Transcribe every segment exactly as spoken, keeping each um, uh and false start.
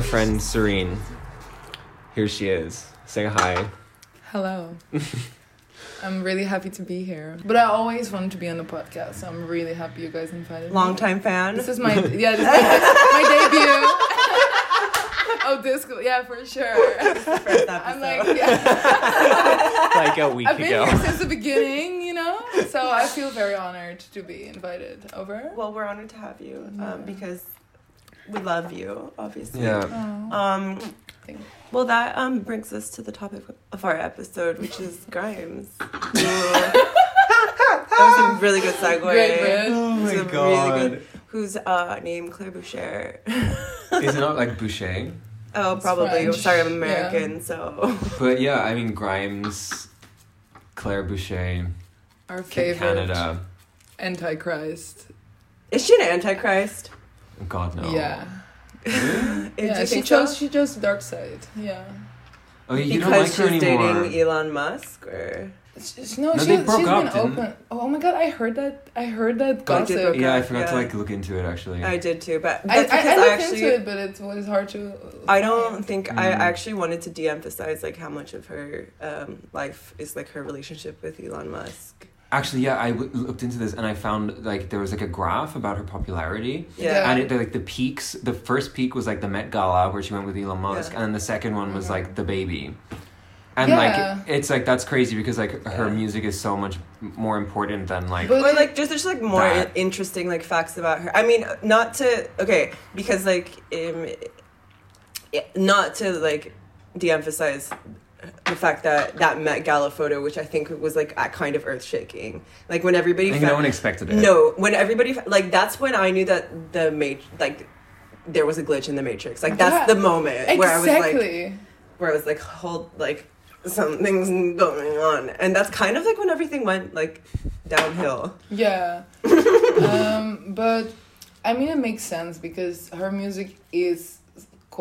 our friend Serene. Here she is. Say hi. Hello. I'm really happy to be here. But I always wanted to be on the podcast, so I'm really happy you guys invited Long me. Longtime fan. This is my yeah, this is my, my debut. Oh, this yeah, for sure. This is the first episode. I'm like yeah. Like a week ago. I've been ago. here since the beginning, you know? So I feel very honored to be invited over. Well, we're honored to have you. Yeah. Um, because we love you, obviously. Yeah. Aww. Um Well, that um, brings us to the topic of our episode, which is Grimes. That was a really good segue. Great, oh my a god. Really good, who's uh, named Claire Boucher. Is it not like Boucher? Oh, it's probably. French. Sorry, I'm American, yeah. so. But yeah, I mean, Grimes, Claire Boucher, our favorite Canada. Antichrist. Is she an Antichrist? God, no. Yeah. Really? Yeah, she chose so? she chose dark side. Yeah. Oh, you because don't like her she's anymore. Dating Elon Musk, or she's, no, no she, she's up, been open. Oh my god, I heard that. I heard that gossip. I yeah, I forgot yeah. to like look into it actually. I did too, but that's I, I, I looked I actually, into it, but it was hard to. I don't think mm. I actually wanted to de-emphasize like how much of her um, life is like her relationship with Elon Musk. Actually, yeah, I w- looked into this and I found, like, there was, like, a graph about her popularity. Yeah. And, it, like, the peaks, the first peak was, like, the Met Gala where she went with Elon Musk. Yeah. And then the second one was, like, The Baby. And, yeah. like, it's, like, that's crazy because, like, her yeah. music is so much more important than, like... Or, like, just there's, like, more that. interesting, like, facts about her. I mean, not to... Okay, because, like, um, not to, like, de-emphasize... the fact that that Met Gala photo, which I think was like kind of earth shaking, like when everybody, I think fa- no one expected it. No, when everybody, fa- like that's when I knew that the mat- like there was a glitch in the Matrix. Like that's yeah. the moment exactly. where I was like, where I was like, hold, like something's going on, and that's kind of like when everything went like downhill. Yeah, um, but I mean it makes sense because her music is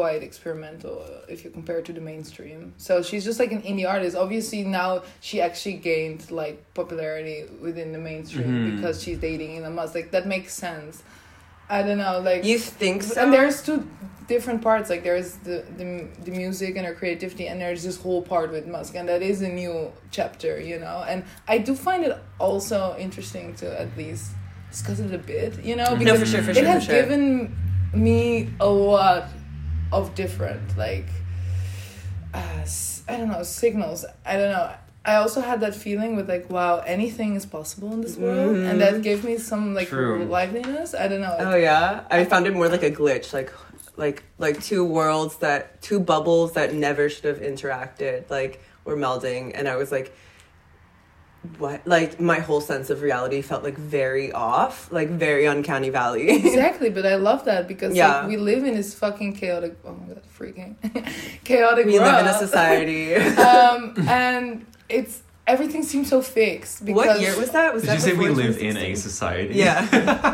quite experimental if you compare it to the mainstream. So she's just like an indie artist. Obviously now she actually gained like popularity within the mainstream mm-hmm. because she's dating Elon Musk. Like that makes sense. I don't know. Like you think so? And there's two different parts. Like there's the the the music and her creativity, and there's this whole part with Musk, and that is a new chapter, you know. And I do find it also interesting to at least discuss it a bit, you know, because no, for sure, for sure, it has for sure. given me a lot of different like uh, I don't know signals. I don't know. I also had that feeling with like, wow, anything is possible in this world, mm-hmm. and that gave me some like True. liveliness. I don't know. Oh yeah, I found it more like a glitch, like like like two worlds that two bubbles that never should have interacted, like were melding, and I was like, what? Like my whole sense of reality felt like very off, like very uncanny valley. Exactly, but I love that because yeah. like, we live in this fucking chaotic. Oh my god, freaking chaotic. We world. live in a society, um, and it's everything seems so fixed. Because what year was that? Was Did that you say we live in a society? Yeah,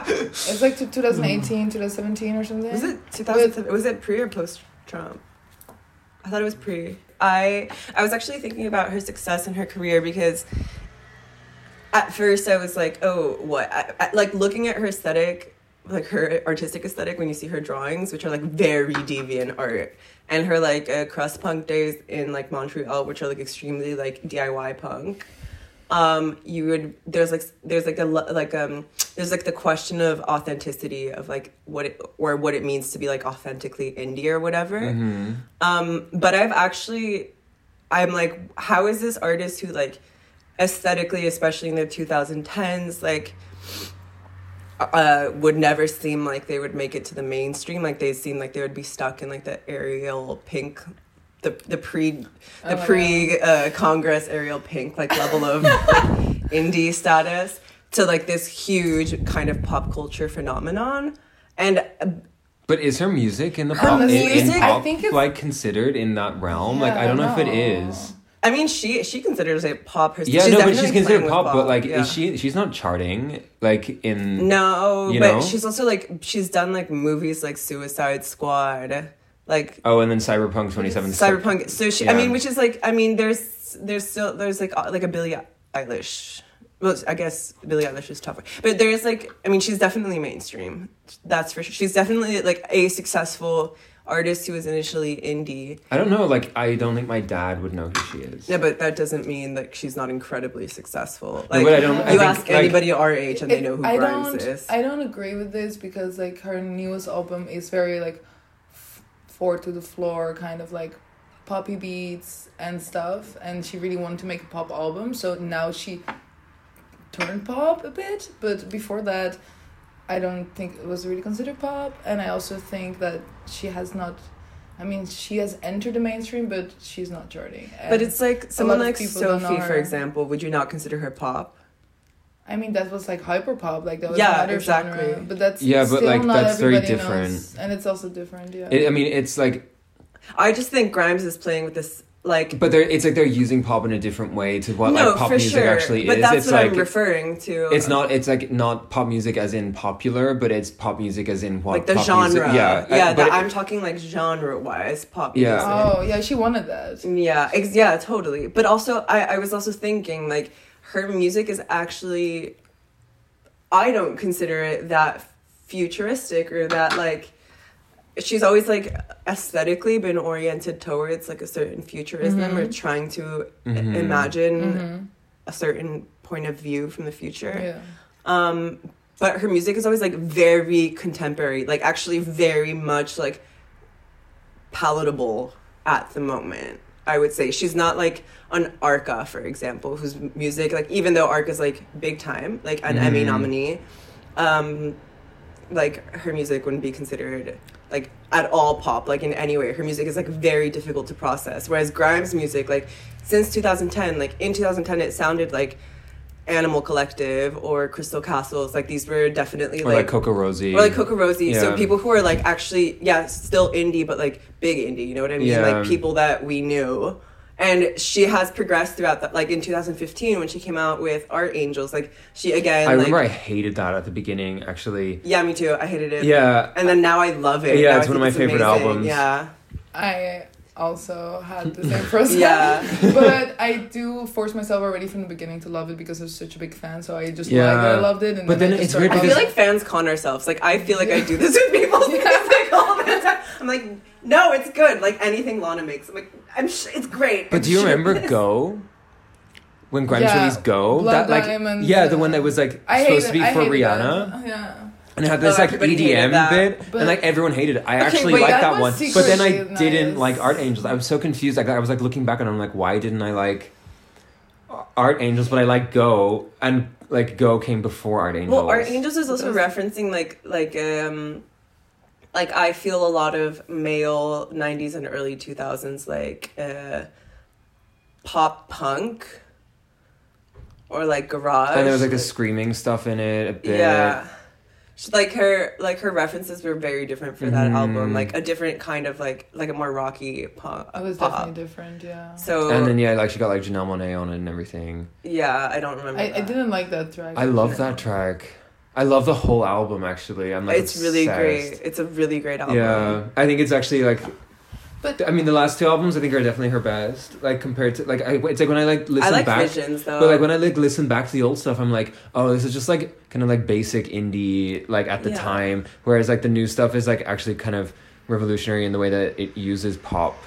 it's like twenty eighteen, twenty seventeen, or something. Was it two thousand? Was it pre or post Trump? I thought it was pre. I I was actually thinking about her success in her career because. At first, I was like, oh, what? I, I, like, looking at her aesthetic, like, her artistic aesthetic when you see her drawings, which are, like, very deviant art. And her, like, uh, crust-punk days in, like, Montreal, which are, like, extremely, like, D I Y punk. Um, you would... There's, like, there's like a, like, um... There's, like, the question of authenticity of, like, what it... Or what it means to be, like, authentically indie or whatever. Mm-hmm. Um, but I've actually... I'm, like, how is this artist who, like... aesthetically, especially in the twenty tens, like uh would never seem like they would make it to the mainstream, like they seem like they would be stuck in like the Ariel Pink, the the pre the oh pre uh, Congress Ariel Pink like level of indie status to like this huge kind of pop culture phenomenon. And uh, but is her music in the pop, in, in pop I think it's, like considered in that realm? Yeah, like I don't know, know if it is. I mean, she she considers it pop herself. Yeah, she's no, but she's considered pop, pop, but, like, yeah. is she she's not charting, like, in... No, you but know? She's also, like, she's done, like, movies like Suicide Squad, like... Oh, and then Cyberpunk twenty seventy-seven. Cyberpunk, so she... Yeah. I mean, which is, like, I mean, there's there's still, there's, like, like a Billie Eilish. Well, I guess Billie Eilish is tougher. But there's, like, I mean, she's definitely mainstream. That's for sure. She's definitely, like, a successful artist who was initially indie. I don't know. Like, I don't think my dad would know who she is. Yeah, but that doesn't mean that she's not incredibly successful. Like, no, I don't, I you think, ask anybody like, our age and it, they know who I Grimes don't, is. I don't agree with this because, like, her newest album is very, like, f- four to the floor kind of, like, poppy beats and stuff. And she really wanted to make a pop album. So now she turned pop a bit. But before that, I don't think it was really considered pop, and I also think that she has not, I mean, she has entered the mainstream, but she's not charting. But it's like, someone like Sophie, for example, would you not consider her pop? I mean, that was like hyper pop, like that was yeah, another exactly. genre, but that's yeah, still but like not that's very different, knows, and it's also different. Yeah, it, I mean, it's like, I just think Grimes is playing with this. Like, but they're, it's like they're using pop in a different way to what no, like pop music sure. actually but is. But that's it's what like, I'm referring to. It's not. It's like not pop music as in popular, but it's pop music as in what like the pop genre. Music, yeah, yeah. Uh, the, it, I'm talking like genre-wise pop yeah. music. Oh yeah, she wanted that. Yeah, ex- yeah, totally. But also, I, I was also thinking like her music is actually, I don't consider it that futuristic or that like. She's always like aesthetically been oriented towards like a certain futurism mm-hmm. or trying to mm-hmm. I- imagine mm-hmm. a certain point of view from the future. Yeah. Um, but her music is always like very contemporary, like actually very much like palatable at the moment. I would say she's not like an Arca, for example, whose music like even though Arca's like big time, like an mm-hmm. Emmy nominee, um, like her music wouldn't be considered. Like at all pop, like in any way. Her music is like very difficult to process. Whereas Grimes' music, like since two thousand ten, like in two thousand ten, it sounded like Animal Collective or Crystal Castles. Like these were definitely or like, like Coco Rosie or like Coco Rosie. Yeah. So people who are like actually, yeah, still indie, but like big indie. You know what I mean? Yeah. Like people that we knew. And she has progressed throughout that. Like in two thousand fifteen, when she came out with Art Angels, like she again. I like, remember I hated that at the beginning, actually. Yeah, me too. I hated it. Yeah. And then now I love it. Yeah, now it's one of my favorite amazing. albums. Yeah. I also had the same process. Yeah. But I do force myself already from the beginning to love it because I'm such a big fan. So I just yeah. like I loved it. And but then, then it's weird. I feel like fans con ourselves. Like I feel like yeah. I do this with people yeah. because like all the time I'm like, no, it's good. Like anything Lana makes, I'm like. I'm sh- it's great. But I'm do you sure remember Go? When Grimes yeah. released Go? Blood that like Diamonds, yeah, the one that was like I supposed to be it. for Rihanna. It. Yeah. And it had this oh, like E D M bit, but and like everyone hated it. I okay, actually wait, liked that, that one, but then I nice. didn't like Art Angels. I was so confused. Like I was like looking back and I'm like, why didn't I like Art Angels? But I like Go, and like Go came before Art Angels. Well, Art Angels is also referencing like like um. Like, I feel a lot of male nineties and early two thousands, like, uh, pop punk or, like, garage. And there was, like, the screaming stuff in it a bit. Yeah. She, like, her like her references were very different for that mm. album. Like, a different kind of, like, like a more rocky pop. It was definitely different, yeah. So and then, yeah, like, she got, like, Janelle Monáe on it and everything. Yeah, I don't remember I, I didn't like that track. I love that track. I love the whole album, actually. I'm like, it's obsessed. Really great. It's a really great album. Yeah, I think it's actually like, but I mean, the last two albums I think are definitely her best. Like compared to like, I, it's like when I like listen I like back, Visions, though. But like when I like listen back to the old stuff, I'm like, oh, this is just like kind of like basic indie, like at the yeah. time. Whereas like the new stuff is like actually kind of revolutionary in the way that it uses pop.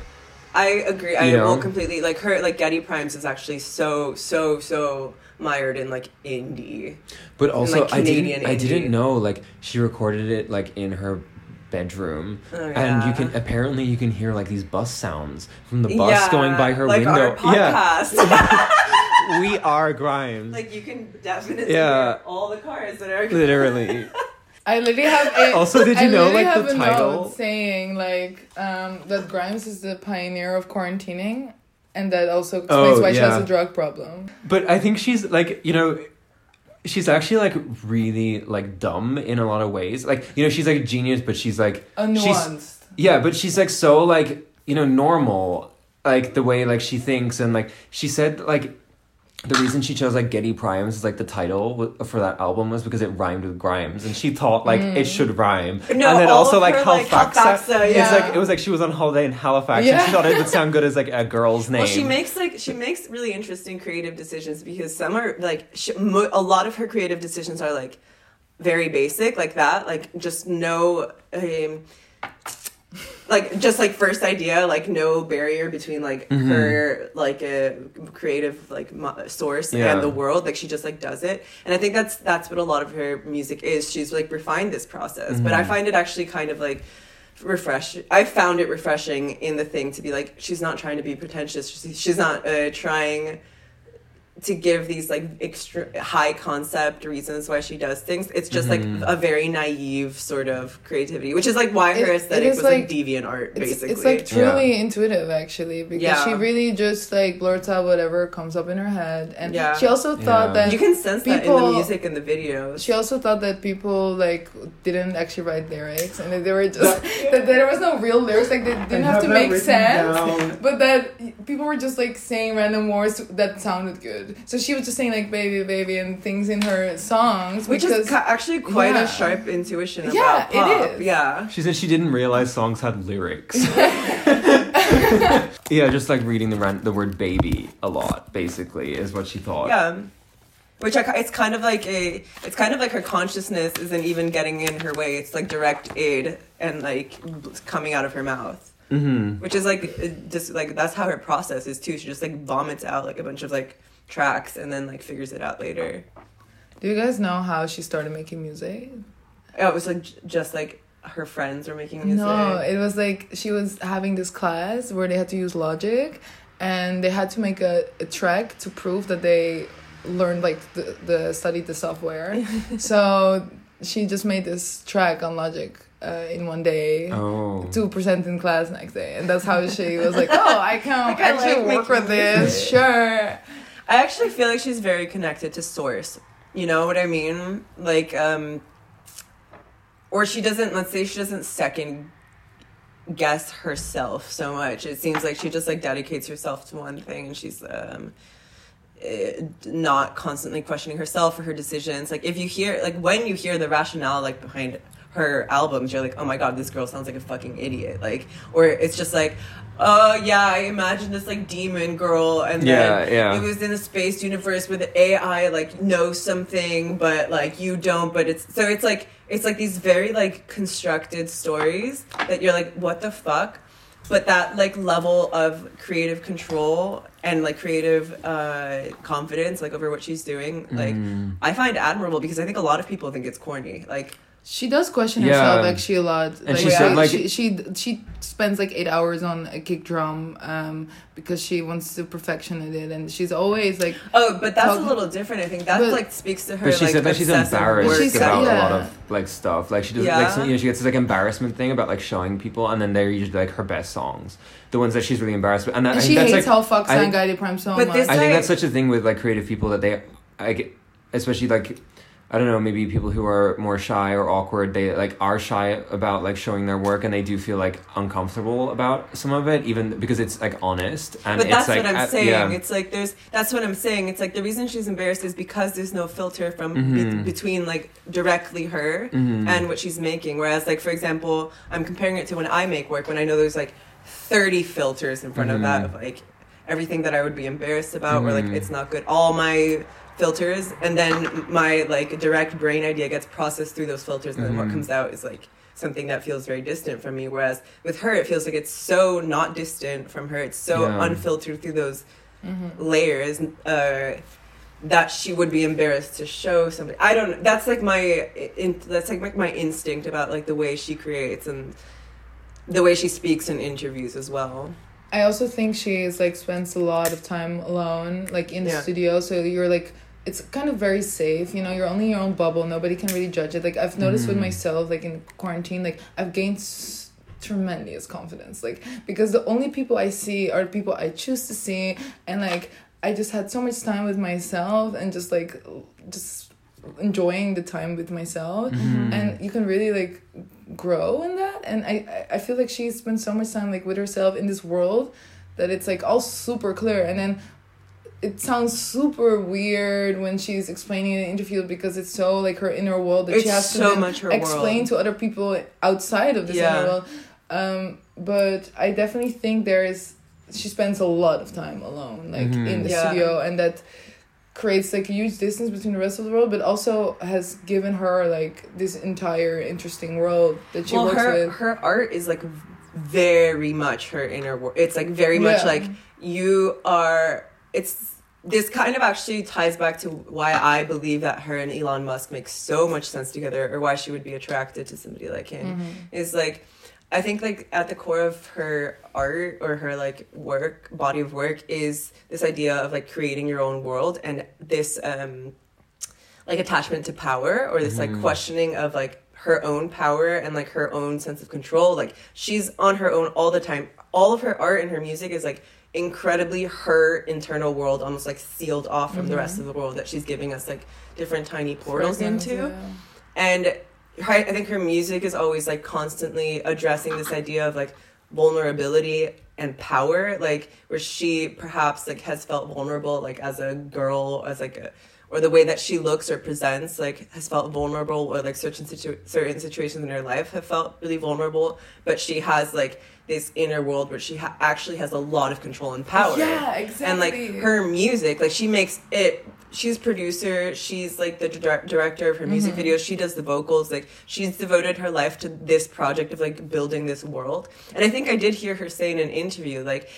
I agree. I know? will completely like her. Like Geidi Primes is actually so so so. mired in like indie, but also like, I didn't. Indie. I didn't know like she recorded it like in her bedroom, oh, yeah. and you can apparently you can hear like these bus sounds from the bus yeah, going by her like window. Our podcast. Yeah, we are Grimes. Like you can definitely yeah. hear all the cars that are literally. I literally have a, also did you I know like the title note saying like um, that Grimes is the pioneer of quarantining. And that also explains oh, why yeah. she has a drug problem. But I think she's, like, you know, she's actually, like, really, like, dumb in a lot of ways. Like, you know, she's, like, a genius, but she's, like... A nuanced. She's, yeah, but she's, like, so, like, you know, normal. Like, the way, like, she thinks. And, like, she said, like, the reason she chose, like, Geidi Primes as, like, the title for that album was because it rhymed with Grimes. And she thought, like, mm. it should rhyme. No, and then also, like, her, Halfaxa. Like, Halfaxa yeah. it's, like, it was like she was on holiday in Halifax. Yeah. And she thought it would sound good as, like, a girl's name. Well, she makes, like, she makes really interesting creative decisions because some are, like, she, mo- a lot of her creative decisions are, like, very basic, like that. Like, just no... Um, like, just, like, first idea, like, no barrier between, like, mm-hmm. her, like, a creative, like, mo- source yeah. and the world. Like, she just, like, does it. And I think that's that's what a lot of her music is. She's, like, refined this process. Mm-hmm. But I find it actually kind of, like, refresh. I found it refreshing in the thing to be, like, she's not trying to be pretentious. She's, she's not uh, trying to give these, like, extra high concept reasons why she does things. It's just mm-hmm. like a very naive sort of creativity, which is like why it, her aesthetic was like, like deviant art it's, basically. It's like truly yeah. intuitive actually, because yeah. she really just like blurts out whatever comes up in her head. And yeah. she also thought yeah. that you can sense people, that in the music and the videos. She also thought that people like didn't actually write lyrics and that they were just that, that there was no real lyrics, like they didn't have, have to make sense down. But that people were just like saying random words that sounded good. So she was just saying like baby baby and things in her songs, which because, is ca- actually quite yeah. a sharp intuition about yeah pop. It is yeah she said she didn't realize songs had lyrics. Yeah, just like reading the ran- the word baby a lot basically is what she thought. Yeah, which I, it's kind of like a it's kind of like her consciousness isn't even getting in her way, it's like direct aid and like coming out of her mouth. Mm-hmm. Which is like just like that's how her process is too. She just like vomits out like a bunch of like tracks and then like figures it out later. Do you guys know how she started making music? Oh, it was like j- just like her friends were making music. No, it was like she was having this class where they had to use Logic and they had to make a, a track to prove that they learned like the, the studied the software. So she just made this track on Logic Uh, in one day, oh. two percent in class next day, and that's how she was like, "Oh, I can like, actually like, work with this." Sure, I actually feel like she's very connected to source. You know what I mean? Like, um, or she doesn't. Let's say she doesn't second guess herself so much. It seems like she just like dedicates herself to one thing, and she's um. not constantly questioning herself or her decisions. Like if you hear like when you hear the rationale like behind her albums, you're like, oh my god, this girl sounds like a fucking idiot. Like, or it's just like, oh yeah, I imagined this like demon girl and yeah, then yeah. it was in a space universe where the A I like knows something but like you don't, but it's so it's like it's like these very like constructed stories that you're like, what the fuck? But that like level of creative control and like creative uh, confidence like over what she's doing, like mm. I find admirable because I think a lot of people think it's corny. Like she does question yeah. herself actually a lot. And like, she, said, like, she she she spends like eight hours on a kick drum um, because she wants to perfection it, and she's always like oh, but that's talking. A little different. I think that but, like speaks to her. But she like, said that she's embarrassed she's, about yeah. a lot of like stuff. Like she does yeah. like so, you know, she gets this like embarrassment thing about like showing people, and then they're usually like her best songs, the ones that she's really embarrassed with. And, that, and I she think hates that's, like, Halfaxa and Geidi Primes so much. I think that's such a thing with like creative people that they, like, especially like. I don't know, maybe people who are more shy or awkward, they like are shy about like showing their work and they do feel like uncomfortable about some of it, even because it's like honest. And but that's it's, like, what I'm at, saying. Yeah. It's like there's, that's what I'm saying. It's like the reason she's embarrassed is because there's no filter from mm-hmm. be- between like directly her mm-hmm. and what she's making. Whereas like, for example, I'm comparing it to when I make work, when I know there's like thirty filters in front mm-hmm. of that, of like everything that I would be embarrassed about mm-hmm. or like it's not good. All my filters, and then my like direct brain idea gets processed through those filters, and then mm-hmm. what comes out is like something that feels very distant from me. Whereas with her, it feels like it's so not distant from her; it's so yeah. unfiltered through those mm-hmm. layers uh, that she would be embarrassed to show something. I don't. That's like my. In, that's like my instinct about like the way she creates and the way she speaks in interviews as well. I also think she is like spends a lot of time alone, like in the yeah. studio. So you're like. It's kind of very safe, you know, you're only in your own bubble, nobody can really judge it. Like I've noticed mm. with myself, like in quarantine, like I've gained s- tremendous confidence, like because the only people I see are people I choose to see, and like I just had so much time with myself and just like just enjoying the time with myself mm-hmm. and you can really like grow in that. And I, I feel like she spends so much time like with herself in this world that it's like all super clear, and then it sounds super weird when she's explaining in an interview because it's so like her inner world that it's she has to so much her explain world. To other people outside of this yeah. inner world. Um, but I definitely think there is she spends a lot of time alone, like mm-hmm. in the yeah. studio, and that creates like a huge distance between the rest of the world, but also has given her like this entire interesting world that she well, works her, with. Her art is like very much her inner world. It's like very much yeah. like you are, it's, this kind of actually ties back to why I believe that her and Elon Musk make so much sense together, or why she would be attracted to somebody like him. Mm-hmm. Is like, I think like at the core of her art or her like work, body of work, is this idea of like creating your own world, and this um like attachment to power, or this mm-hmm. like questioning of like her own power and like her own sense of control. Like she's on her own all the time. All of her art and her music is like incredibly her internal world, almost like sealed off from mm-hmm. the rest of the world, that she's giving us like different tiny portals Friggin, into yeah. and her, I think her music is always like constantly addressing this idea of like vulnerability and power, like where she perhaps like has felt vulnerable like as a girl, as like a, or the way that she looks or presents like has felt vulnerable, or like certain situ- certain situations in her life have felt really vulnerable, but she has like this inner world where she ha- actually has a lot of control and power. Yeah, exactly. And like her music, like she makes it, she's producer, she's like the dir- director of her music mm-hmm. videos, she does the vocals, like she's devoted her life to this project of like building this world. And I think I did hear her say in an interview, like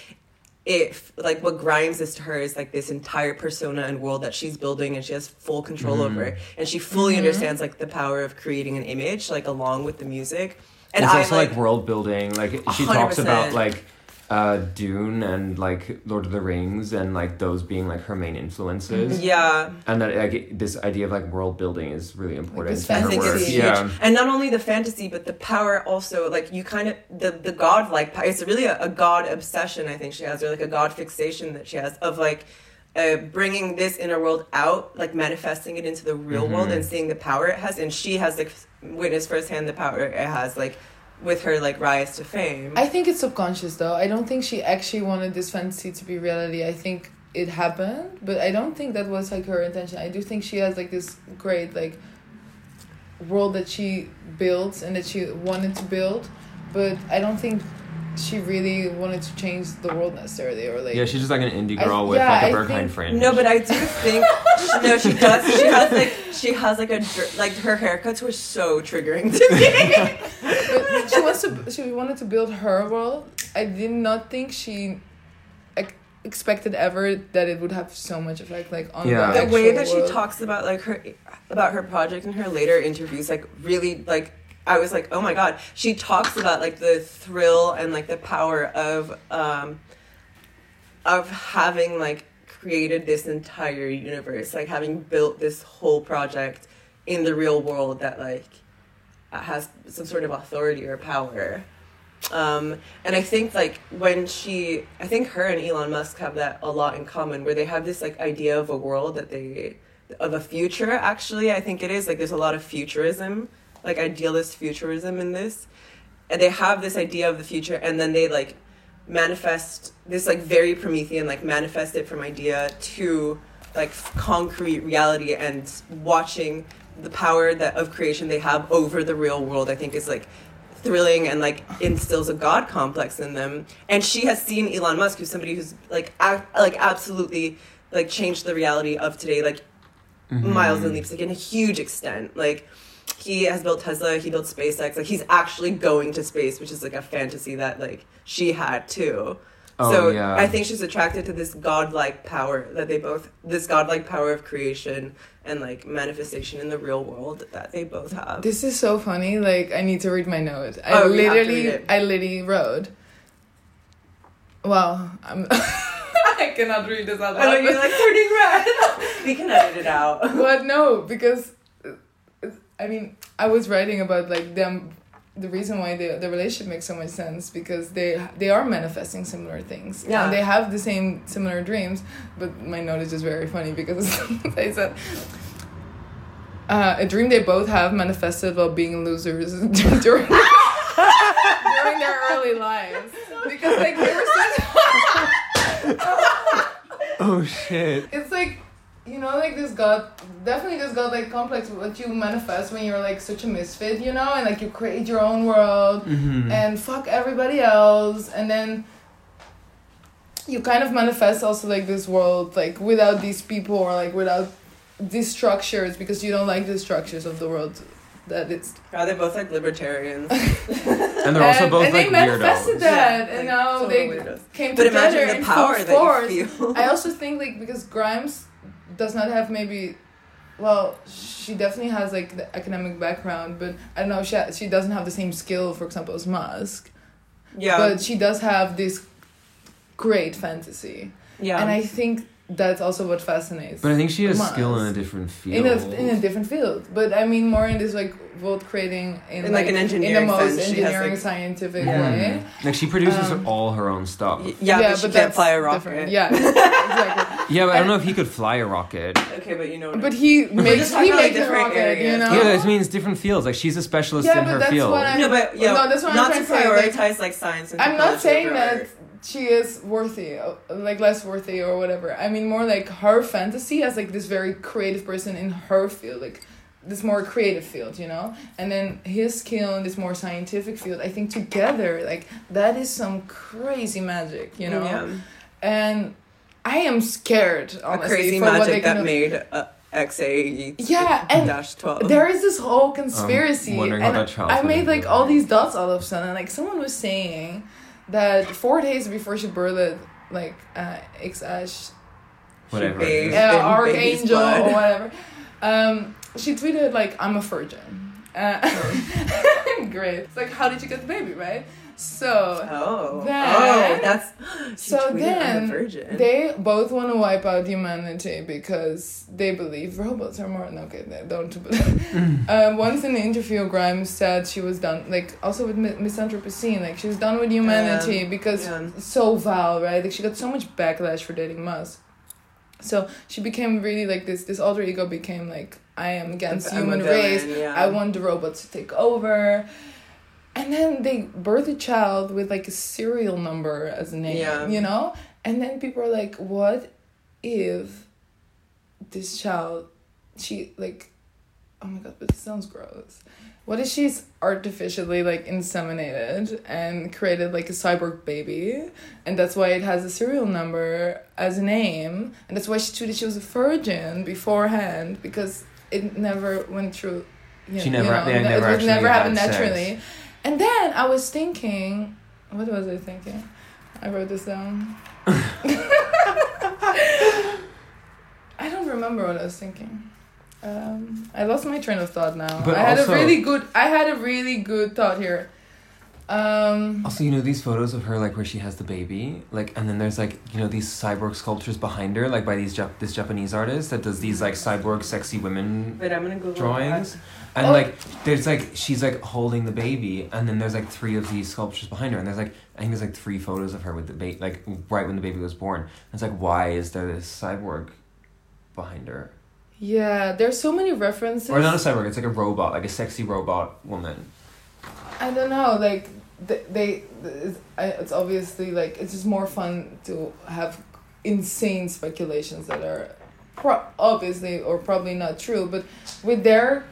if like what Grimes is to her is like this entire persona and world that she's building, and she has full control mm-hmm. over it, and she fully mm-hmm. understands like the power of creating an image like along with the music. And it's I, also like, like world building. Like she one hundred percent talks about like uh, Dune and like Lord of the Rings, and like those being like her main influences. Yeah, and that like this idea of like world building is really important. Like, to her work. Is huge. Yeah, and not only the fantasy, but the power also. Like you kind of the the god like it's really a, a god obsession. I think she has, or like a god fixation that she has of like. Uh, bringing this inner world out, like manifesting it into the real mm-hmm. world, and seeing the power it has. And she has like witnessed firsthand the power it has, like with her like rise to fame. I think it's subconscious though. I don't think she actually wanted this fantasy to be reality. I think it happened, but I don't think that was like her intention. I do think she has like this great like world that she built and that she wanted to build, but I don't think she really wanted to change the world necessarily, or like yeah, she's just like an indie girl I, with yeah, like a Berghain think, fringe. No, but I do think she, no, she does. She has like she has like a like her haircuts were so triggering to me. But she wants to. She wanted to build her world. I did not think she ex- expected ever that it would have so much effect. Like on yeah. the, the way that world. She talks about like her about her project in her later interviews, like really like. I was like, oh my god. She talks about like the thrill and like the power of um of having like created this entire universe, like having built this whole project in the real world that like has some sort of authority or power. Um and I think like when she I think her and Elon Musk have that a lot in common, where they have this like idea of a world that they of a future actually, I think it is like there's a lot of futurism. Like idealist futurism in this, and they have this idea of the future, and then they like manifest this like very Promethean like manifest it from idea to like concrete reality, and watching the power that of creation they have over the real world I think is like thrilling, and like instills a god complex in them. And she has seen Elon Musk, who's somebody who's like a- like absolutely like changed the reality of today like mm-hmm. miles and leaps, like in a huge extent. Like he has built Tesla, he built SpaceX, like he's actually going to space, which is like a fantasy that like she had too. Oh, so yeah. I think she's attracted to this godlike power that they both, this godlike power of creation and like manifestation in the real world that they both have. This is so funny. Like I need to read my note. I oh, literally, I literally wrote. Well, I'm. I cannot read this out loud. I know you're like turning red. We can edit it out. But no, because. I mean, I was writing about like them, the reason why the the relationship makes so much sense, because they they are manifesting similar things. Yeah. And they have the same similar dreams, but my note is just very funny because I said uh, a dream they both have manifested while being losers during during their early lives, because like they were such. Oh shit! It's like. You know, like this god, definitely this god like complex, what you manifest when you're like such a misfit, you know, and like you create your own world mm-hmm. and fuck everybody else, and then you kind of manifest also like this world like without these people, or like without these structures, because you don't like the structures of the world that it's... God, they're both, like, libertarians. And they're also and, both, and like, weirdos. And they manifested weirdos. that, yeah, and like, now so they weirdos. came but together the in power full force. I also think, like, because Grimes does not have maybe... Well, she definitely has, like, the academic background, but I don't know, she, ha- she doesn't have the same skill, for example, as Musk. Yeah. But she does have this great fantasy. Yeah. And I think that's also what fascinates But I think she has Musk. skill in a different field. In a, in a different field. But, I mean, more in this, like, world creating in, in like, like, an engineering in the most sense. engineering, has, like, scientific yeah. way. Like, she produces um, all her own stuff. Y- yeah, yeah, but, but she but can't fly a rocket. Different. Yeah, exactly. Yeah, but I don't know if he could fly a rocket. Okay, but you know. But he makes he makes a rocket, areas. you know. Yeah, that means different fields. Like she's a specialist yeah, in her field. Yeah, no, but yeah, no, that's what not I'm to prioritize say, like, like science. And I'm not saying that she is worthy, like less worthy or whatever. I mean, more like her fantasy as like this very creative person in her field, like this more creative field, you know. And then his skill in this more scientific field. I think together, like that is some crazy magic, you know. Yeah. And. I am scared, honestly. A crazy magic that made uh, X A E A twelve. There is this whole conspiracy. Um, and I made like all these dots all of a sudden. And, like someone was saying that four days before she birthed, like uh, X Ash, whatever, Art Angel or whatever, um, she tweeted like, "I'm a virgin." Uh, great. It's like, how did you get the baby, right? So oh, then, oh that's so then the they both want to wipe out humanity because they believe robots are more okay they don't mm. uh, once in the interview Grimes said she was done like also with mi- misanthropocene like she was done with humanity um, because yeah. so vile right like she got so much backlash for dating Musk so she became really like this this alter ego became like I am against the human race yeah. I want the robots to take over. And then they birth a child with, like, a serial number as a name, yeah. you know? And then people are like, what if this child, she, like, oh, my God, but this sounds gross. What if she's artificially, like, inseminated and created, like, a cyborg baby? And that's why it has a serial number as a name. And that's why she tweeted she was a virgin beforehand because it never went through, you know, she never, you know, they never it would never happen naturally. Sense. And then I was thinking, what was I thinking? I wrote this down. I don't remember what I was thinking. Um, I lost my train of thought now. But I had also, a really good. I had a really good thought here. Um, also, you know these photos of her, like where she has the baby, like, and then there's like, you know, these cyborg sculptures behind her, like by these Jap- this Japanese artist that does these like cyborg sexy women Wait, I'm gonna Google drawings. That. And, oh. like, there's, like, she's, like, holding the baby, and then there's, like, three of these sculptures behind her, and there's, like, I think there's, like, three photos of her with the baby, like, right when the baby was born. And it's, like, why is there this cyborg behind her? Yeah, there's so many references. Or not a cyborg, it's, like, a robot, like, a sexy robot woman. I don't know, like, they, they it's obviously, like, it's just more fun to have insane speculations that are pro- obviously or probably not true, but with their...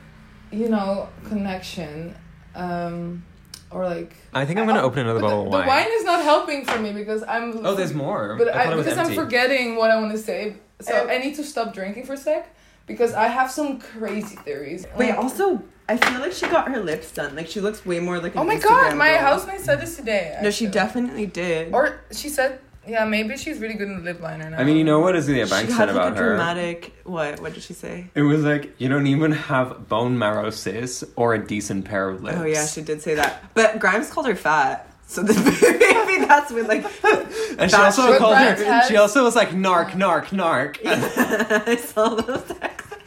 you know, connection, um, or like... I think I'm going to open another bottle of wine. The wine is not helping for me because I'm... Oh, there's more. But I I, because I'm forgetting what I want to say. So uh, I need to stop drinking for a sec because I have some crazy theories. Wait, like, also, I feel like she got her lips done. Like, she looks way more like an Instagram girl. Oh my God, my housemate said this today. Actually. No, she definitely did. Or she said... Yeah, maybe she's really good in the lip liner now. I mean, you know what Azealia Banks said about her? She had, like, a dramatic... What? What did she say? It was like, you don't even have bone marrow, sis, or a decent pair of lips. Oh, yeah, she did say that. But Grimes called her fat. So the, maybe that's with, like... and she also called Grimes her... Has... She also was like, narc, narc, narc. Yeah, I saw those texts.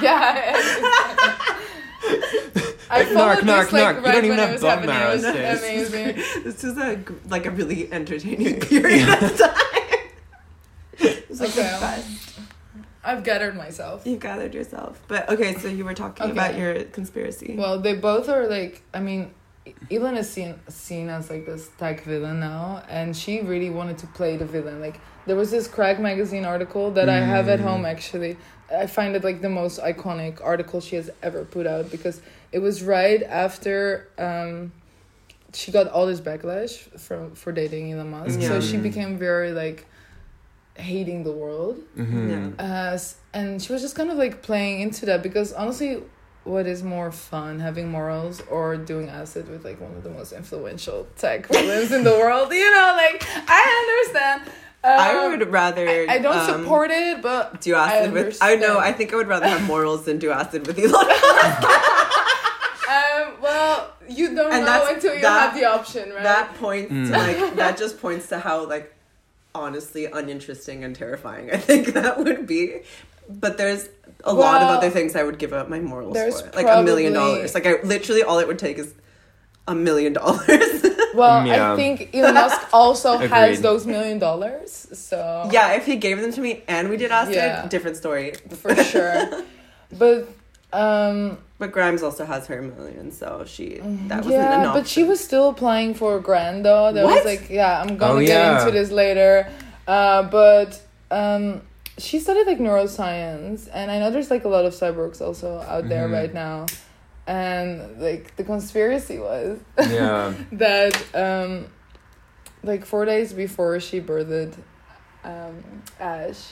Yeah, I followed narc, this, narc, like, narc. Right you don't even have bone marrow. It was amazing. This is a, like a really entertaining period of time. It's like okay. Best. I've gathered myself. You gathered yourself. But, okay, so you were talking okay. about your conspiracy. Well, they both are, like, I mean, Elon is seen, seen as, like, this tech villain now, and she really wanted to play the villain. Like, there was this Crack magazine article that mm. I have at home, actually. I find it, like, the most iconic article she has ever put out because... It was right after um, she got all this backlash from for dating Elon Musk. Yeah. So she became very, like, hating the world. Mm-hmm. Yeah. Uh, and she was just kind of like playing into that, because honestly, what is more fun, having morals or doing acid with like one of the most influential tech women in the world? You know, like, I understand. Um, I would rather... I, I don't um, support it, but do acid I with... I know, I think I would rather have morals than do acid with Elon Musk. um, well, you don't and know until you that, have the option, right? That points mm. to like... That just points to how like honestly uninteresting and terrifying I think that would be. But there's a well, lot of other things I would give up my morals for. Like a million dollars. Like I literally all it would take is a million dollars. Well, yeah. I think Elon Musk also has those million dollars, so... Yeah, if he gave them to me and we did acid, yeah. different story. For sure. But, um... But Grimes also has her million, so she... That wasn't yeah, enough. But she was still applying for a grand, though. That what? was like, yeah, I'm gonna oh, get yeah. into this later. Uh, but, um... She studied, like, neuroscience, and I know there's, like, a lot of cyborgs also out there mm-hmm. right now. And, like, the conspiracy was yeah. that, um, like, four days before she birthed um, Ash.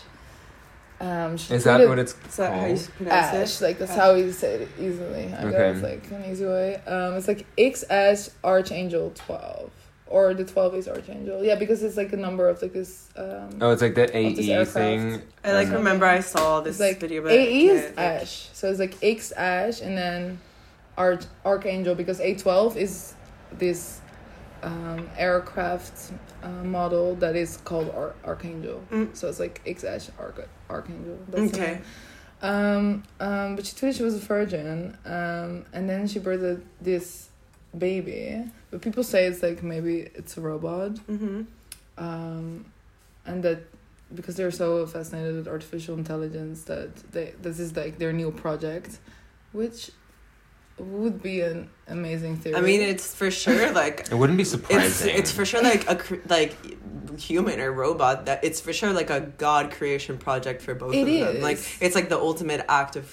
Um, she Is that what it's called? Is that how you pronounce Ash, it? Like, that's Ash. How you say it easily. I okay. It's, like, an easy way. Um, it's, like, X Ash Art Angel twelve. Or the twelve is Archangel. Yeah, because it's like a number of like this... Um, oh, it's like that A E thing. I like remember I saw this like, video. But A E is like, Ash. So it's like X Ash and then Arch- Archangel, because A twelve is this um, aircraft uh, model that is called Ar- Archangel. Mm. So it's like X Ash Arch- Archangel. That's okay. Um, um, but she tweeted she was a virgin. Um, and then she birthed this... baby, but people say it's like maybe it's a robot, mm-hmm. um, and that because they're so fascinated with artificial intelligence that they this is like their new project, which would be an amazing theory. I mean, it's for sure like it wouldn't be surprising. It's, it's for sure like a like human or robot that it's for sure like a God creation project for both it of is. them. Like it's like the ultimate act of.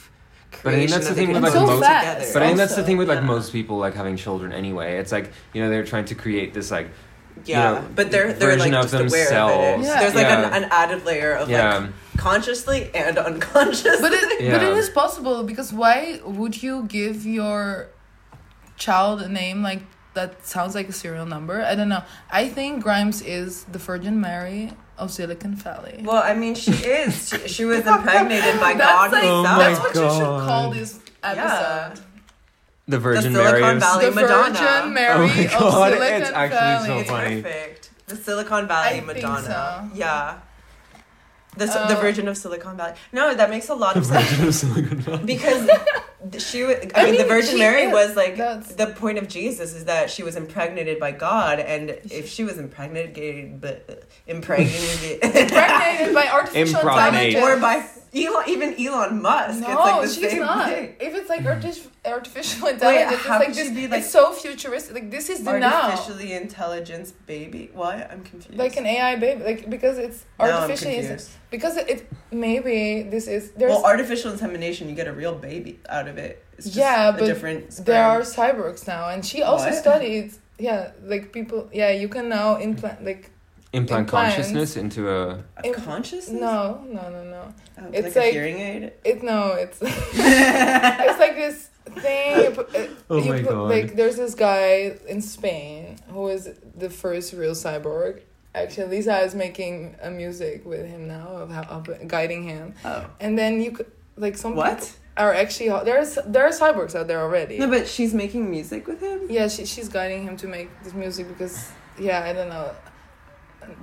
But I think that's the thing with like so most. Fast, but I think that's the thing with like yeah. most people like having children anyway. It's like you know they're trying to create this like yeah, you know, but they're they're like just themselves. aware of it. Yeah. There's like yeah. an, an added layer of yeah. like consciously and unconsciously. But it yeah. but it is possible, because why would you give your child a name like that? Sounds like a serial number. I don't know. I think Grimes is the Virgin Mary of Silicon Valley. Well, I mean, she is. She, she was impregnated by God. That's, like, oh that's what God. You should call this episode. Yeah. The Virgin the Mary of Valley the Madonna. The Virgin Mary oh my God. Of Silicon it's actually Valley. So funny. It's perfect. The Silicon Valley I Madonna. Think so. Yeah. The, um, the Virgin of Silicon Valley. No, that makes a lot of sense. The Virgin of Silicon Valley. Because she, I, I mean, mean, the Virgin Mary is, was like that's... the point of Jesus is that she was impregnated by God, and if she was impregnated, but impregnated, impregnated by artificial intelligence or by Elon, even Elon Musk. No, it's like the she's same not. Thing. If it's like artif- artificial intelligence, Wait, it's like this. Be like, it's so futuristic. Like this is the now. Artificially intelligent baby. What? I'm confused. Like an A I baby, like because it's artificially. No, I'm confused. Because it, it maybe this is there's well artificial insemination. You get a real baby out of it. It's just yeah, but a different there are cyborgs now, and she also what? studied. Yeah, like people. Yeah, you can now implant like implant, implant consciousness into a, a consciousness. No, no, no, no. Oh, it's like, like a hearing aid. It no, it's it's like this thing. Put, it, oh my put, God! Like there's this guy in Spain who is the first real cyborg. Actually, Lisa is making a music with him now of how of guiding him. Oh. And then you could like some what are actually there's there are cyborgs out there already. No, but she's making music with him. Yeah, she she's guiding him to make this music because yeah, I don't know.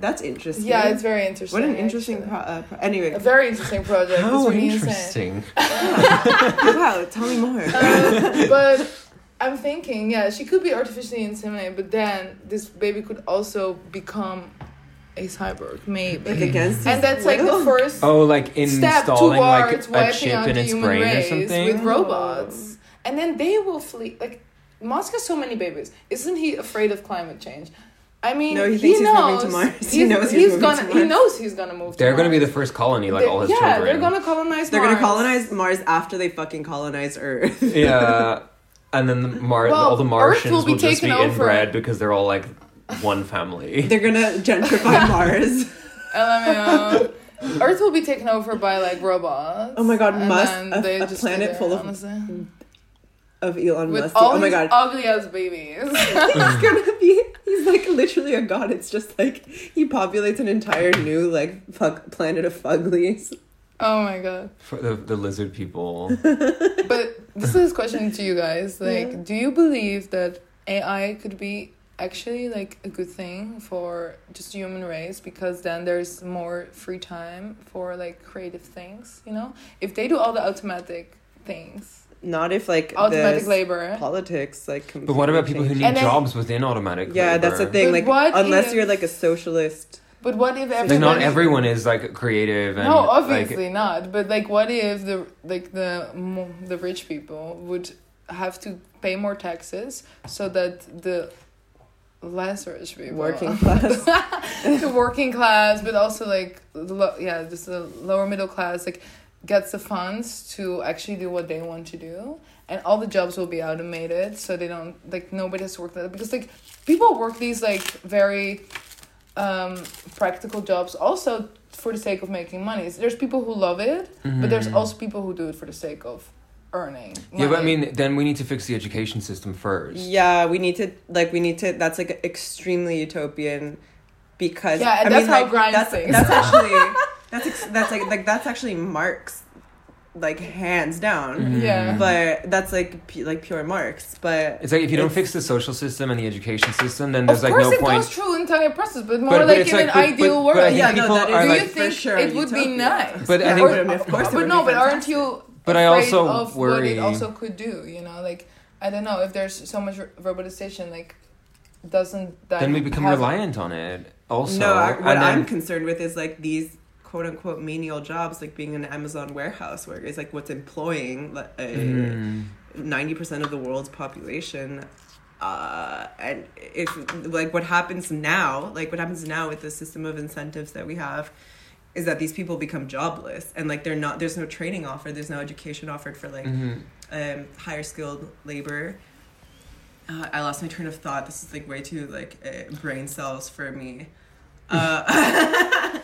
That's interesting. Yeah, it's very interesting. What an interesting pro- uh, pro- anyway. A very interesting project. How really interesting! Wow, tell me more. Um, but. I'm thinking, yeah, she could be artificially inseminated, but then this baby could also become a cyborg, maybe. Like against and that's like the first oh, like step towards like a chip in its brain or something with robots, and then they will flee. Like Musk has so many babies. Isn't he afraid of climate change? I mean, no, he, thinks he knows he's moving to Mars. He knows he's, he's gonna. To Mars. He knows he's gonna move. To they're Mars. Gonna be the first colony, like they, all his yeah, children. Yeah, they're gonna colonize. They're Mars. Gonna colonize Mars after they fucking colonize Earth. Yeah. And then the Mar- well, all the Martians will, be will just be over. Inbred because they're all like one family. They're gonna gentrify Mars. L M A O. Earth will be taken over by like robots. Oh my God, Musk, a, a planet there, full of honestly. of Elon Musk. All oh my God, ugly ass babies. He's gonna be. He's like literally a god. It's just like he populates an entire new like fuck planet of fuglies. Oh my God. For the, the lizard people. But this is a question to you guys. Like, yeah. do you believe that A I could be actually like a good thing for just the human race? Because then there's more free time for like creative things, you know? If they do all the automatic things. Not if like automatic labor politics like. But what about people who need and jobs then, within automatic yeah, labor? Yeah, that's the thing. But like, unless if, you're like a socialist. But what if everyone... Like not everyone is, like, creative and... No, obviously like, not. But, like, what if the like the the rich people would have to pay more taxes so that the less rich people... Working class. The working class, but also, like, lo- yeah, just the lower middle class, like, gets the funds to actually do what they want to do. And all the jobs will be automated so they don't... Like, nobody has to work that. Because, like, people work these, like, very... Um, practical jobs also for the sake of making money. So there's people who love it, mm-hmm. but there's also people who do it for the sake of earning money. Yeah, but I mean, then we need to fix the education system first. Yeah, we need to, like, we need to, that's like extremely utopian because... Yeah, and I that's mean, how like, Grimes that's, thinks. That's actually, that's, ex- that's like, like, that's actually Marx, like, hands down. Mm-hmm. Yeah. But that's like, p- like pure Marx, but... It's like, if you don't fix the social system and the education system, then there's like no point... Of course it goes through entire process, but more but, like but in like, an but, ideal but, world. But yeah, no, that is, do like, you think sure it would be nice? But I think... Or, of course it would But no, be but aren't you but I also of worry. What it also could do, you know? Like, I don't know, if there's so much robotization, like, doesn't that... Then we become reliant on it, also. No, I, what then, I'm concerned with is like these... quote unquote menial jobs, like being an Amazon warehouse worker, is like what's employing like ninety percent of the world's population. Uh, and if like what happens now, like what happens now with the system of incentives that we have, is that these people become jobless and like they're not. There's no training offered. There's no education offered for like mm-hmm. um, higher skilled labor. Uh, I lost my train of thought. This is like way too like uh, brain cells for me. Uh,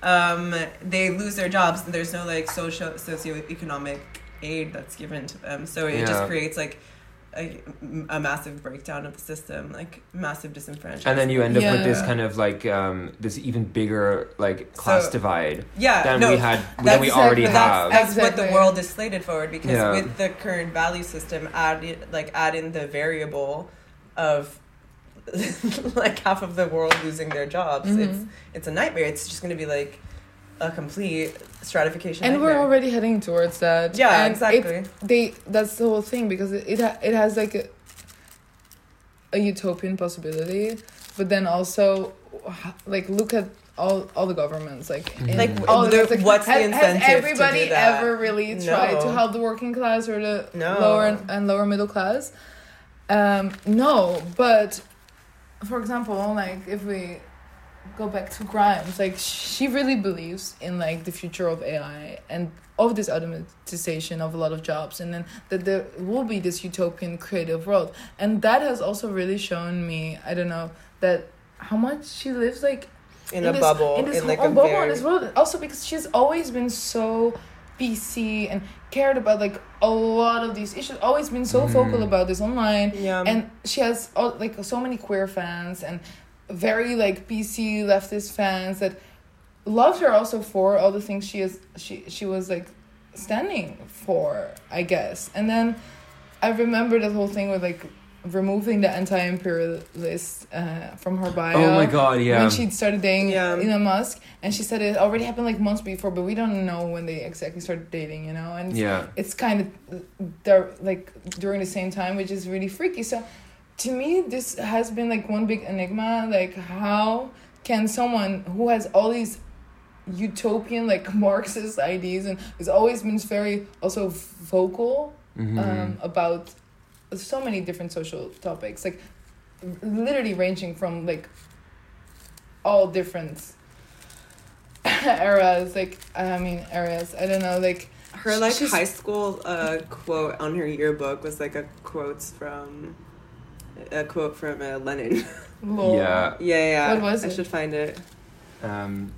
Um, they lose their jobs and there's no like social socioeconomic aid that's given to them, so it yeah. just creates like a, a massive breakdown of the system, like massive disenfranchisement, and then you end up yeah. with this kind of like um, this even bigger like class so, divide yeah, than no, we had than we exactly, already that's, have. That's exactly. what the world is slated forward because yeah. with the current value system, add it, like add in the variable of. like half of the world losing their jobs. Mm-hmm. It's it's a nightmare. It's just going to be like a complete stratification. And nightmare. We're already heading towards that. Yeah, and exactly. It, they that's the whole thing because it it, ha- it has like a, a utopian possibility, but then also like look at all all the governments like mm-hmm. like all the, like, what's has, the incentive has everybody to do that? Ever really no. tried to help the working class or the no. lower and, and lower middle class? Um, no, but. For example, like, if we go back to Grimes, like, she really believes in, like, the future of A I and of this automatization of a lot of jobs and then that there will be this utopian creative world. And that has also really shown me, I don't know, that how much she lives, like... In, in a this, bubble. In this in like a bubble very... in this world. Also because she's always been so P C and cared about, like, a lot of these issues, always been so vocal mm. about this online yeah. and she has all, like so many queer fans and very like P C leftist fans that loved her also for all the things she is she she was like standing for, I guess. And then I remember that whole thing with like removing the anti-imperialist uh, from her bio. Oh my God, yeah. When she started dating yeah. Elon Musk. And she said it already happened like months before, but we don't know when they exactly started dating, you know? And yeah. it's kind of, they're like during the same time, which is really freaky. So to me, this has been like one big enigma. Like how can someone who has all these utopian, like Marxist ideas and has always been very also vocal mm-hmm. um, about... so many different social topics, like literally ranging from like all different eras, like I mean areas. I don't know, like her like she's... high school uh, quote on her yearbook was like a quotes from a quote from uh, Lenin. yeah. yeah, yeah, yeah. What was I it? I should find it. Um,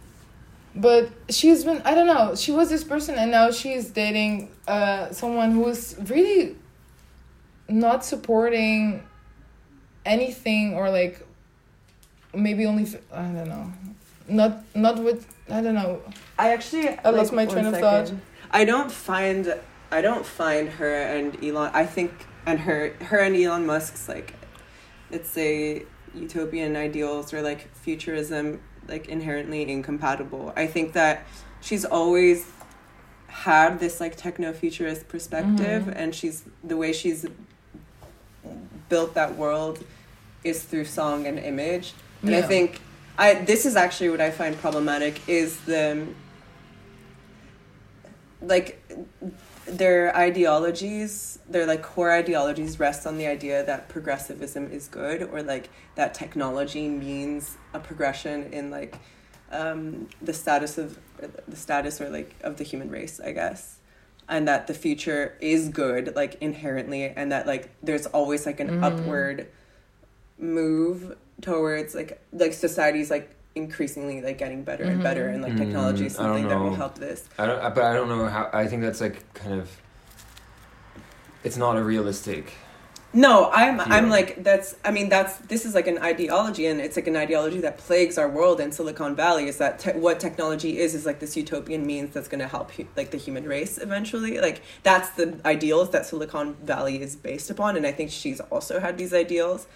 But she's been, I don't know, she was this person, and now she's dating uh someone who's really not supporting anything, or like maybe only, I don't know, not not with, I don't know. I actually I lost like, my train of thought. I don't find I don't find her and Elon, I think, and her her and Elon Musk's like, it's a utopian ideals or like futurism, like inherently incompatible. I think that she's always had this like techno-futurist perspective, mm-hmm. and she's the way she's built that world is through song and image. And yeah. I think I this is actually what I find problematic is the like their ideologies, their like core ideologies rest on the idea that progressivism is good, or like that technology means a progression in like um the status of the status or like of the human race, I guess, and that the future is good like inherently, and that like there's always like an mm. upward move towards like like society's like increasingly like getting better mm-hmm. and better, and like technology is something that will help this. I don't, but I don't know how. I think that's like kind of, it's not a realistic. No, I'm view. I'm like that's. I mean that's this is like an ideology, and it's like an ideology that plagues our world in Silicon Valley. Is that te- what technology is? Is like this utopian means that's going to help hu- like the human race eventually. Like that's the ideals that Silicon Valley is based upon, and I think she's also had these ideals,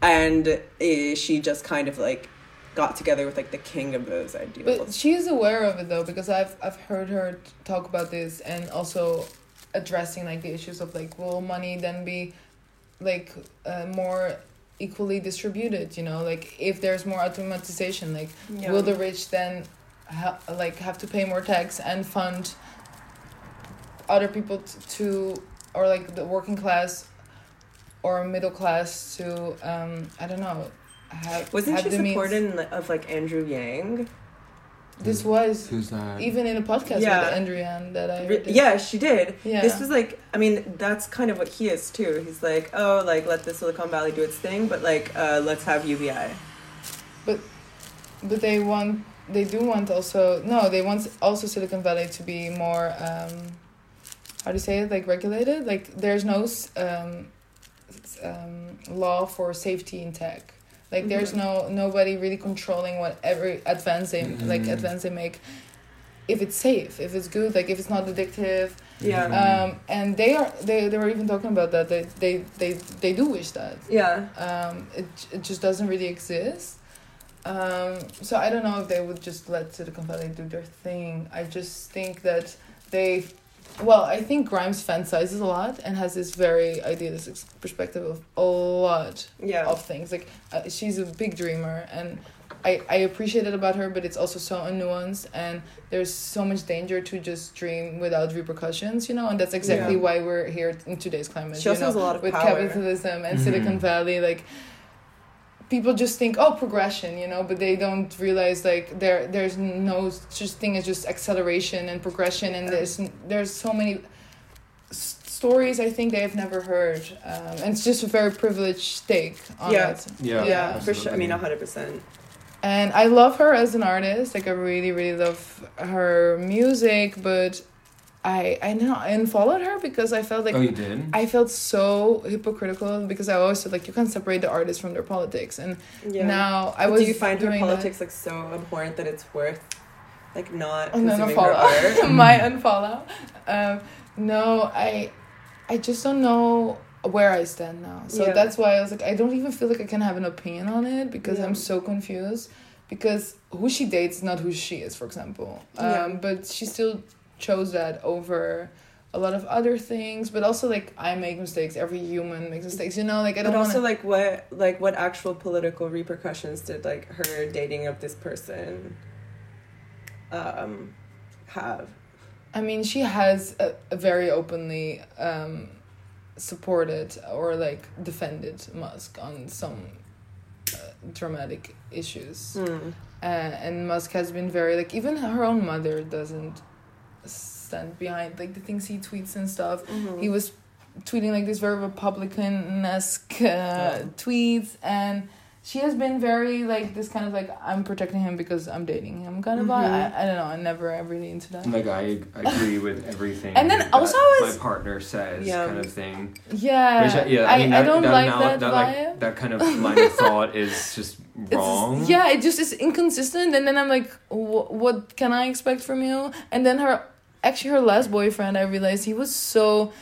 and uh, she just kind of like got together with like the king of those ideals. But she is aware of it though, because I've I've heard her talk about this, and also addressing like the issues of like, will money then be like uh, more equally distributed? You know, like if there's more automatization, like yeah. will the rich then ha- like have to pay more tax and fund other people t- to, or like the working class or middle class to um I don't know. Have, Wasn't have she supported means. of like Andrew Yang? This was Who's that? Even in a podcast yeah. with Andrew Yang that I heard. Yeah, she did. Yeah. This was like, I mean, that's kind of what he is too. He's like, oh, like let the Silicon Valley do its thing, but like uh, let's have U B I. But, but they want, they do want also no, they want also Silicon Valley to be more, um, how do you say it, like regulated. Like there's no um, um, law for safety in tech. Like there's no nobody really controlling what every advance they mm-hmm. like advance they make, if it's safe, if it's good, like if it's not addictive. Yeah. Um, and they are they, they were even talking about that. They they they, they do wish that. Yeah. Um, it it just doesn't really exist. Um, so I don't know if they would just let Silicon Valley do their thing. I just think that they, well, I think Grimes fantasizes a lot and has this very idealistic perspective of a lot yeah. of things. Like, uh, she's a big dreamer, and I, I appreciate it about her, but it's also so unnuanced, and there's so much danger to just dream without repercussions, you know? And that's exactly yeah. why we're here in today's climate. She also you know? has a lot of With power. Capitalism and mm-hmm. Silicon Valley, like, people just think, oh, progression, you know, but they don't realize like there there's no such thing as just acceleration and progression, and there's there's so many s- stories I think they've never heard, um, and it's just a very privileged take on yeah. it. Yeah, yeah, absolutely. For sure. I mean, a hundred percent. And I love her as an artist. Like I really, really love her music, but I I know I unfollowed her because I felt like oh, you did? I felt so hypocritical, because I always said like you can't separate the artists from their politics, and yeah. now I but was. Do you find her politics that. like so abhorrent that it's worth like not and consuming her art? My unfollow. Um, no, I I just don't know where I stand now, so yeah. that's why I was like I don't even feel like I can have an opinion on it, because yeah. I'm so confused, because who she dates is not who she is, for example. Um, yeah. But she still chose that over a lot of other things, but also like I make mistakes, every human makes mistakes, you know, like I don't but also wanna... like what like what actual political repercussions did like her dating of this person um have? I mean, she has a, a very openly um supported or like defended Musk on some uh, dramatic issues, mm. uh, and Musk has been very like, even her own mother doesn't stand behind like the things he tweets and stuff. Mm-hmm. He was tweeting like this very Republican-esque uh, yeah. tweets, and she has been very, like, this kind of, like, I'm protecting him because I'm dating him kind of vibe. Mm-hmm. I, I don't know. I'm never, I'm really into that. Like, I, I agree with everything and then that also was, my partner says yeah. kind of thing. Yeah. Which I, yeah, I, I, mean, that, I don't that like now, that, that vibe. Like, that kind of line of thought is just wrong. It's, yeah, it just is inconsistent. And then I'm like, what can I expect from you? And then her, actually her last boyfriend, I realized he was so...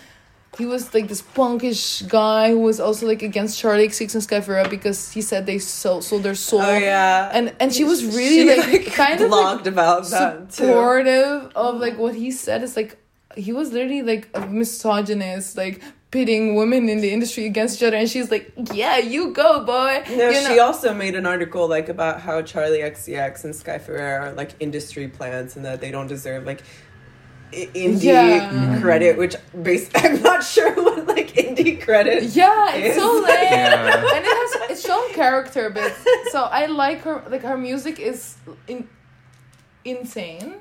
He was, like, this punkish guy who was also, like, against Charlie X C X and Skyfera because he said they sold, sold their soul. Oh, yeah. And and she was really, she, like, like, kind of, like, about that supportive too. Of, like, what he said. It's, like, he was literally, like, a misogynist, like, pitting women in the industry against each other. And she's, like, yeah, you go, boy. No, you she know? also made an article, like, about how Charlie X C X and Skyfera are, like, industry plants and that they don't deserve, like... indie yeah. credit, which base I'm not sure what like indie credit yeah it's is. So lame yeah. and it has it's shown character a bit, so I like her, like her music is in, insane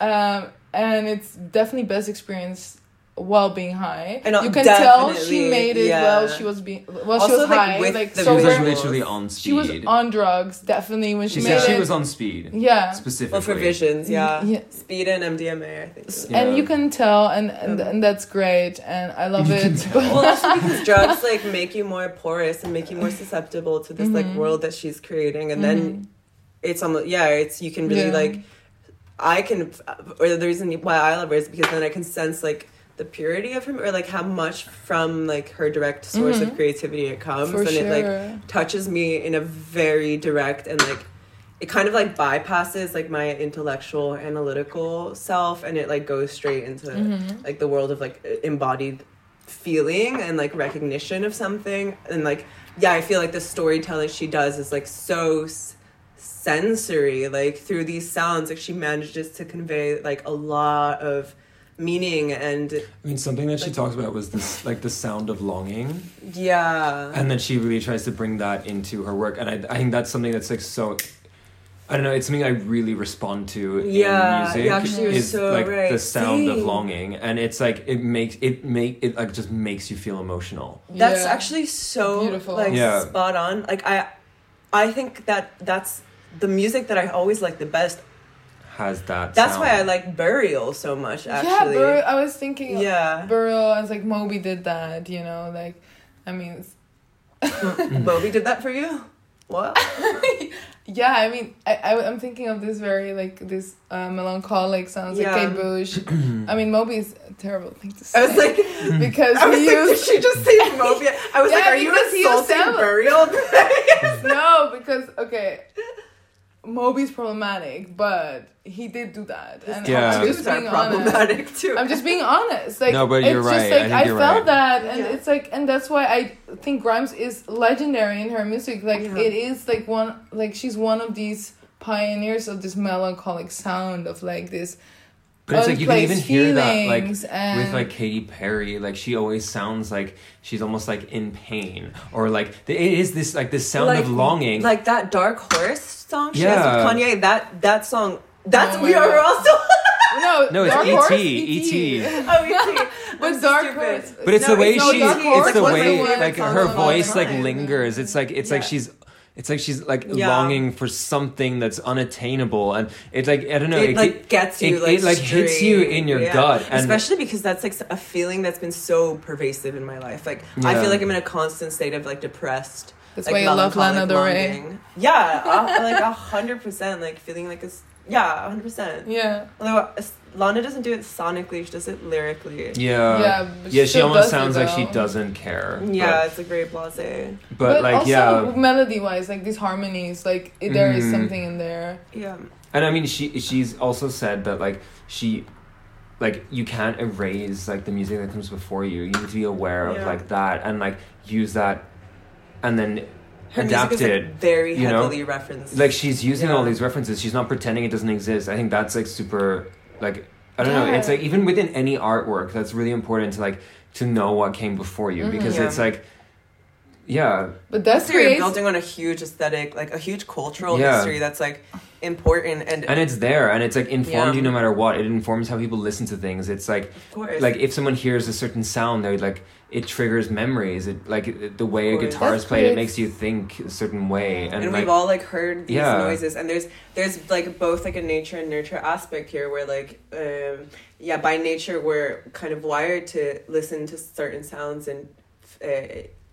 um and it's definitely best experienced while being high, and you can tell she made it yeah. while she was being well she was like high with like so she was literally on speed, she was on drugs definitely when she, she made said it she was on speed yeah specifically well, for visions yeah. yeah speed and M D M A I think so. And yeah. you can tell and and, and that's great and I love it well actually because drugs like make you more porous and make you more susceptible to this mm-hmm. like world that she's creating and mm-hmm. then it's almost yeah it's you can really yeah. like I can or the reason why I love her is because then I can sense like the purity of him or like how much from like her direct source mm-hmm. of creativity it comes for and sure. it like touches me in a very direct and like it kind of like bypasses like my intellectual analytical self and it like goes straight into mm-hmm. like the world of like embodied feeling and like recognition of something and like yeah I feel like the storytelling she does is like so s- sensory like through these sounds like she manages to convey like a lot of meaning. And I mean something that like, she talks about was this like the sound of longing yeah and that she really tries to bring that into her work and I, I think that's something that's like so I don't know it's something I really respond to yeah, in music actually is was so like right. the sound Dang. Of longing and it's like it makes it make it like just makes you feel emotional that's yeah. actually so beautiful like yeah. spot on like I I think that that's the music that I always like the best has that that's sound. Why I like Burial so much actually yeah Burial, I was thinking yeah Burial I was like Moby did that you know like I mean Moby did that for you what yeah I mean I, I, I'm thinking of this very like this uh, melancholic sounds yeah. like Katy Perry I mean Moby is a terrible thing to say I was like because I was like, used, she just said Moby I was yeah, like are you insulting Burial no because okay Moby's problematic, but he did do that. And yeah. I'm just being honest. Too. I'm just being honest. Like, no, but you're it's right. Just, like, I, I felt right. that, and yeah. it's like, and that's why I think Grimes is legendary in her music. Like, yeah. it is like one, like she's one of these pioneers of this melancholic sound of like this. But it's like you can even hear that, like and... with like Katy Perry, like she always sounds like she's almost like in pain, or like it is this like this sound like, of longing, like that Dark Horse song she yeah. has with Kanye. That that song, that's oh we God. Are also no no it's E T E T oh E T but Dark Horse, but it's no, the way it's she, no, it's the like, way the like her voice like lingers. It's like it's yeah. like she's. It's like she's like yeah. longing for something that's unattainable, and it's like I don't know. It, it like gets you, it, like, it, like hits you in your yeah. gut, and especially because that's like a feeling that's been so pervasive in my life. Like yeah. I feel like I'm in a constant state of like depressed. That's like, why you love Lana Del Rey. Yeah, I, like a hundred percent. Like feeling like a yeah, a hundred percent. Yeah. Although Lana doesn't do it sonically; she does it lyrically. Yeah. Yeah. Yeah. She almost sounds like she doesn't care. Yeah, but, it's like very blasé. But, but like, also, yeah, melody-wise, like these harmonies, like it, there mm-hmm. is something in there. Yeah. And I mean, she she's also said that like she, like you can't erase like the music that comes before you. You need to be aware yeah. of like that and like use that, and then. Her adapted music is, like, very heavily you know? Referenced like she's using yeah. all these references she's not pretending it doesn't exist I think that's like super like I don't yeah. know it's like even within any artwork that's really important to like to know what came before you mm-hmm. because yeah. it's like yeah but that's so you're building on a huge aesthetic like a huge cultural yeah. history that's like important and and it's there and it's like informed yeah. you no matter what. It informs how people listen to things. It's like like if someone hears a certain sound, they're like, it triggers memories. It like it, the way a guitar is played, it makes you think a certain way. And, and like, we've all like heard these yeah. noises. And there's there's like both like a nature and nurture aspect here, where like um, yeah, by nature we're kind of wired to listen to certain sounds and uh,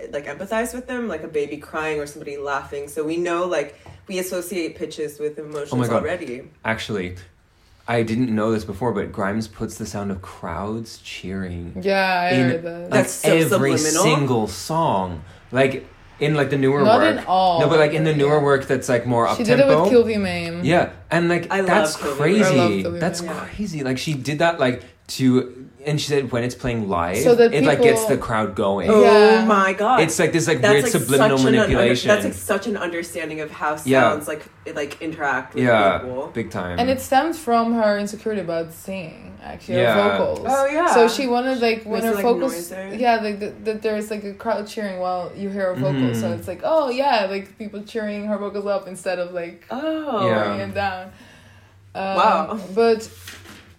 like empathize with them, like a baby crying or somebody laughing. So we know, like, we associate pitches with emotions oh my God. already. Actually, I didn't know this before, but Grimes puts the sound of crowds cheering. Yeah, I in, heard that. Like, that's so every subliminal. Single song, like in like the newer Not work. Not in all. No, but like in the newer yeah. work, that's like more up tempo. She did it with Kill V Mame. Yeah, and like I that's crazy. That's yeah. crazy. Like she did that like to. And she said when it's playing live, so that it people... like gets the crowd going. Oh yeah. my God. It's like this like that's weird like subliminal manipulation. Un- under- that's like such an understanding of how sounds yeah. like it, like interact with yeah, people. Big time. And it stems from her insecurity about singing, actually, yeah. her vocals. Oh yeah. So she wanted like when was her it, like, vocals noisy? Yeah, like that the, there's like a crowd cheering while you hear her vocals. Mm. So it's like, oh yeah, like people cheering her vocals up instead of like oh yeah. bringing it down. Um, wow. But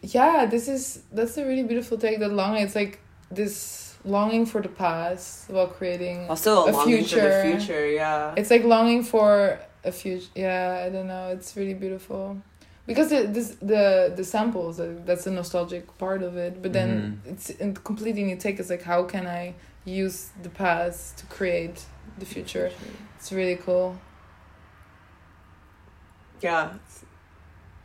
yeah, this is that's a really beautiful take. That longing, it's like this longing for the past while creating also a, a future. For the future, yeah. It's like longing for a future. Yeah, I don't know. It's really beautiful because it, this the the samples that's the nostalgic part of it. But then mm-hmm. it's a completely new take. It's like how can I use the past to create the future? It's really cool. Yeah. It's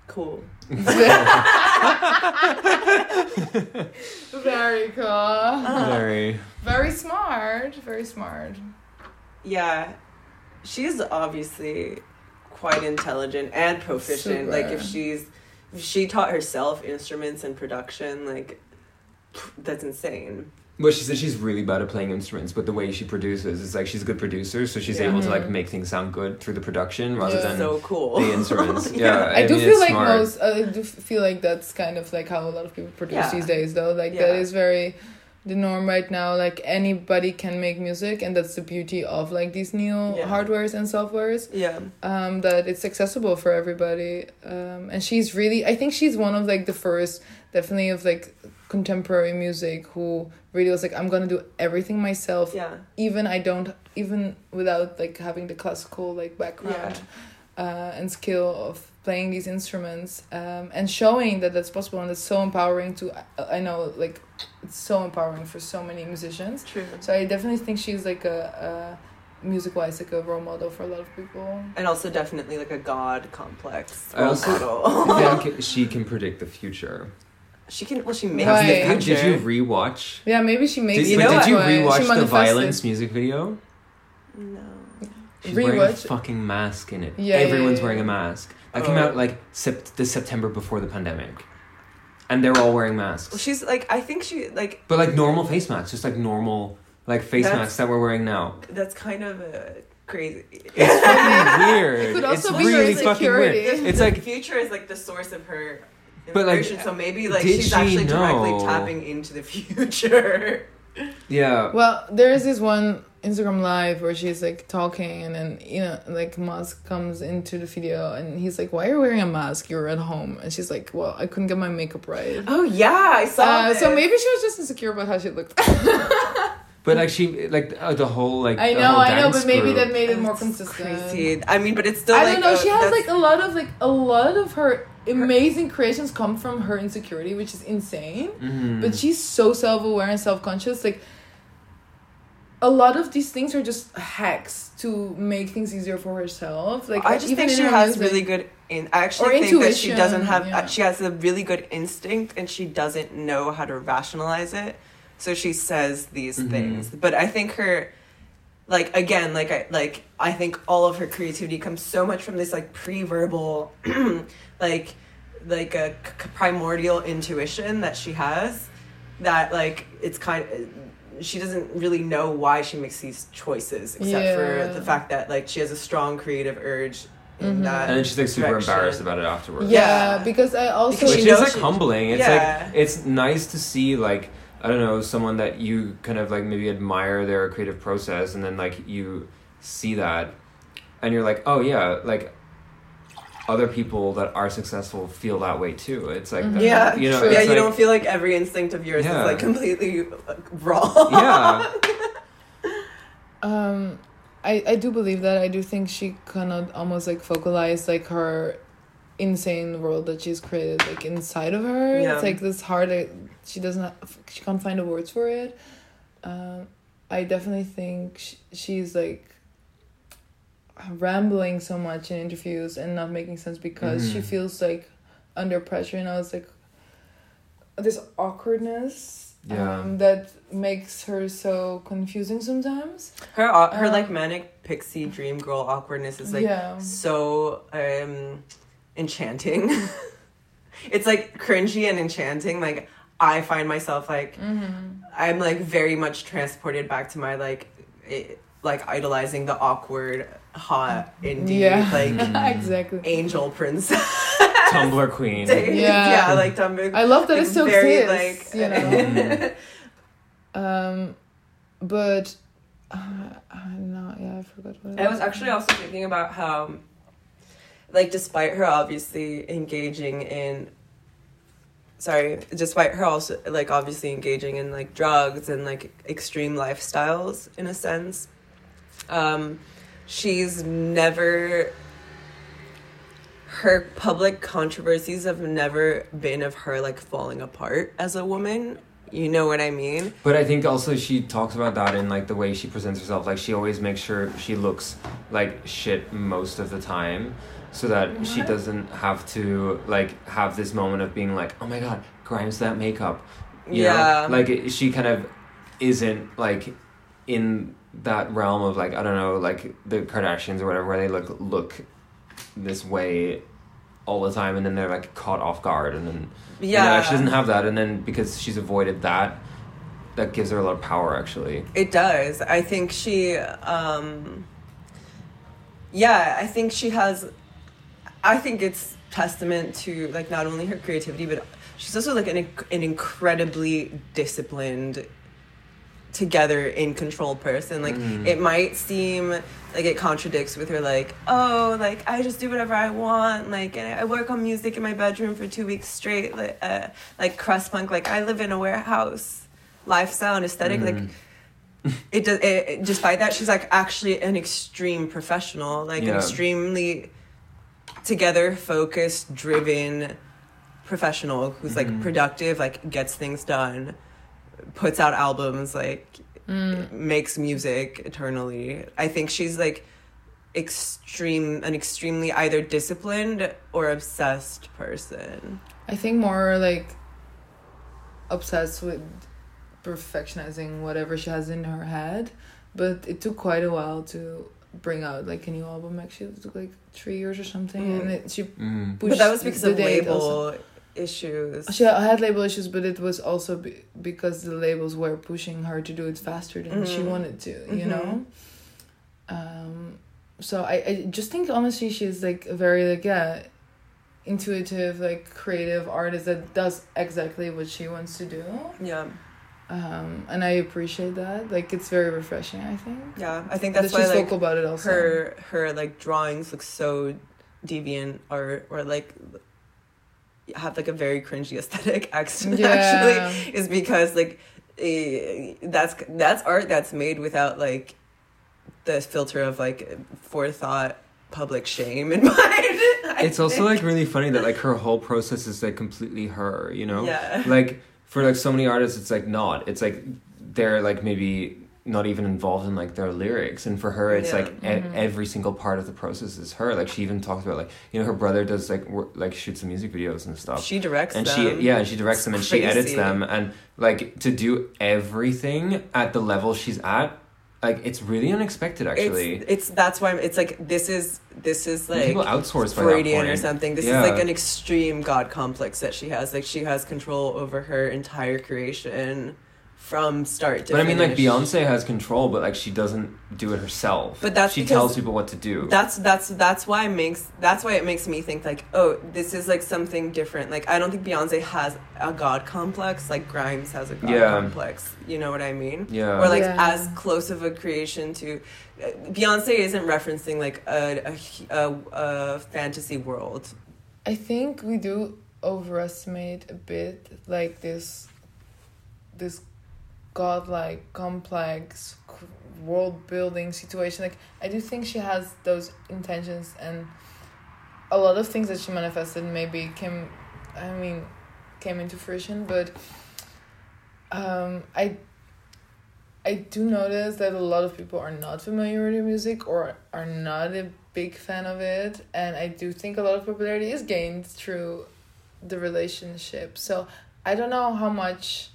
cool. Very cool. Uh, very. Very smart. Very smart. Yeah. She's obviously quite intelligent and proficient. Super. Like if she's if she taught herself instruments and production, like that's insane. Well, she said she's really bad at playing instruments, but the way she produces is like she's a good producer, so she's yeah. able to like make things sound good through the production rather yeah. than so cool. the instruments. yeah, yeah, I, I do mean, feel like smart. most. I do feel like that's kind of like how a lot of people produce yeah. these days, though. Like yeah. that is very the norm right now. Like anybody can make music, and that's the beauty of like these new yeah. hardwares and softwares. Yeah, um, that it's accessible for everybody. Um, and she's really, I think she's one of like the first, definitely of like. contemporary music who really was like, I'm gonna do everything myself, yeah. even I don't even without like having the classical like background yeah. uh, and skill of playing these instruments, um, and showing that that's possible. And it's so empowering to I, I know like it's so empowering for so many musicians. True. So I definitely think she's like a, a music wise like a role model for a lot of people, and also definitely like a god complex role I also model. Think she can predict the future. She can. Well, she makes right. it. Did, did you rewatch? Yeah, maybe she makes. Did you, know did you rewatch the Violence music video? No. She's rewatch. Wearing a fucking mask in it. Yeah, everyone's yeah, yeah. wearing a mask. That oh. came out like sept- the September before the pandemic, and they're all wearing masks. Well, she's like, I think she like. But like normal face masks, just like normal like face masks that we're wearing now. That's kind of a. Crazy. It's fucking weird. It could also it's be really fucking security. Weird. It's the like future is like the source of her. But like, so maybe like she's she actually know? directly tapping into the future. Yeah. Well, there is this one Instagram live where she's like talking, and then you know, like Musk comes into the video, and he's like, "Why are you wearing a mask? You're at home." And she's like, "Well, I couldn't get my makeup right." Oh yeah, I saw. Uh, so maybe she was just insecure about how she looked. But like she, like uh, the whole like I know, the whole dance I know, but maybe group. That made it more consistent. Crazy. I mean, but it's still. I like, don't know. Oh, she has like a lot of like a lot of her. Amazing creations come from her insecurity, which is insane. Mm-hmm. But she's so self-aware and self-conscious. Like, a lot of these things are just hacks to make things easier for herself. Like, I just even think she has music, really good. In I actually think that she doesn't have. Yeah. She has a really good instinct, and she doesn't know how to rationalize it. So she says these mm-hmm. things, but I think her. Like, again, like, I like I think all of her creativity comes so much from this, like, pre-verbal, like, like a c- primordial intuition that she has that, like, it's kind of, she doesn't really know why she makes these choices, except yeah. for the fact that, like, she has a strong creative urge in mm-hmm. that And then she's, like, super direction. embarrassed about it afterwards. Yeah, yeah. because I also... Because which she is, like, she, humbling. It's, yeah. like, it's nice to see, like... I don't know, someone that you kind of like maybe admire their creative process, and then like you see that and you're like, oh yeah, like other people that are successful feel that way too. It's like, that, yeah, you know, yeah, you like, don't feel like every instinct of yours yeah. is like completely wrong. Yeah. um, I I do believe that. I do think she kind of almost like focalized like her insane world that she's created like inside of her. Yeah. It's like this hard. Like, she doesn't. She can't find the words for it. Um, I definitely think she, she's like. Rambling so much in interviews and not making sense because mm. she feels like under pressure, and I was like this awkwardness yeah. um, that makes her so confusing sometimes. Her uh, her like manic pixie dream girl awkwardness is like yeah. so um enchanting. It's like cringy and enchanting. Like I find myself like mm-hmm. I'm like very much transported back to my like it, like idolizing the awkward hot indie yeah. like exactly angel princess Tumblr queen yeah. yeah like Tumblr I love that like, it still very, exists like, you know um but uh, I'm not yeah I forgot what I was actually also thinking about how like despite her obviously engaging in sorry despite her also like obviously engaging in like drugs and like extreme lifestyles in a sense um she's never, her public controversies have never been of her, like, falling apart as a woman. You know what I mean? But I think also she talks about that in, like, the way she presents herself. Like, she always makes sure she looks like shit most of the time so that what? She doesn't have to, like, have this moment of being like, oh, my God, Grimes that makeup. You yeah. know? Like, it, she kind of isn't, like, in... that realm of like I don't know like the Kardashians or whatever where they look look this way all the time and then they're like caught off guard and then yeah you know, she doesn't have that and then because she's avoided that that gives her a lot of power actually. It does. I think she um yeah I think she has I think it's testament to like not only her creativity but she's also like an an incredibly disciplined together in control person like mm. it might seem like it contradicts with her like oh like I just do whatever I want like and I work on music in my bedroom for two weeks straight like uh, like crust punk like I live in a warehouse lifestyle and aesthetic mm. like it does it, it, despite that she's like actually an extreme professional like yeah. an extremely together focused driven professional who's mm-hmm. like productive like gets things done puts out albums, like, mm. makes music eternally. I think she's, like, extreme, an extremely either disciplined or obsessed person. I think more, like, obsessed with perfectionizing whatever she has in her head. But it took quite a while to bring out, like, a new album. Actually, it took, like, three years or something. Mm. And it, she mm. pushed But that was because of label... Also. Issues. She had label issues, but it was also be- because the labels were pushing her to do it faster than mm. she wanted to, you mm-hmm. know? Um, so I, I just think, honestly, she's, like, a very, like, yeah, intuitive, like, creative artist that does exactly what she wants to do. Yeah. Um, and I appreciate that. Like, it's very refreshing, I think. Yeah, I think that's that why, she's like, vocal about it also. Her, her, like, drawings look so deviant or, or like... have like a very cringy aesthetic actually, yeah. actually is because like eh, that's that's art that's made without like the filter of like forethought public shame in mind. It's think. Also like really funny that like her whole process is like completely her, you know? Yeah. Like for like so many artists it's like not. It's like they're like maybe not even involved in like their lyrics, and for her it's yeah. like e- mm-hmm. every single part of the process is her. Like she even talks about like you know her brother does like wor- like shoots some music videos and stuff. She directs and them. she yeah and she directs it's them and crazy. She edits them and like to do everything at the level she's at like it's really unexpected actually. It's, it's that's why I'm, it's like this is this is like people outsource Freudian or something. This yeah. is like an extreme God complex that she has. Like she has control over her entire creation. from start to but finish. But I mean, like, Beyonce has control, but, like, she doesn't do it herself. But that's She tells people what to do. That's that's that's why it makes that's why it makes me think, like, oh, this is, like, something different. Like, I don't think Beyonce has a god complex. Like, Grimes has a god yeah. complex. You know what I mean? Yeah. Or, like, yeah. as close of a creation to... Beyonce isn't referencing, like, a, a, a, a fantasy world. I think we do overestimate a bit, like, this... this godlike, complex, world-building situation. Like, I do think she has those intentions, and a lot of things that she manifested maybe came, I mean, came into fruition, but um, I I do notice that a lot of people are not familiar with her music or are not a big fan of it, and I do think a lot of popularity is gained through the relationship. So I don't know how much...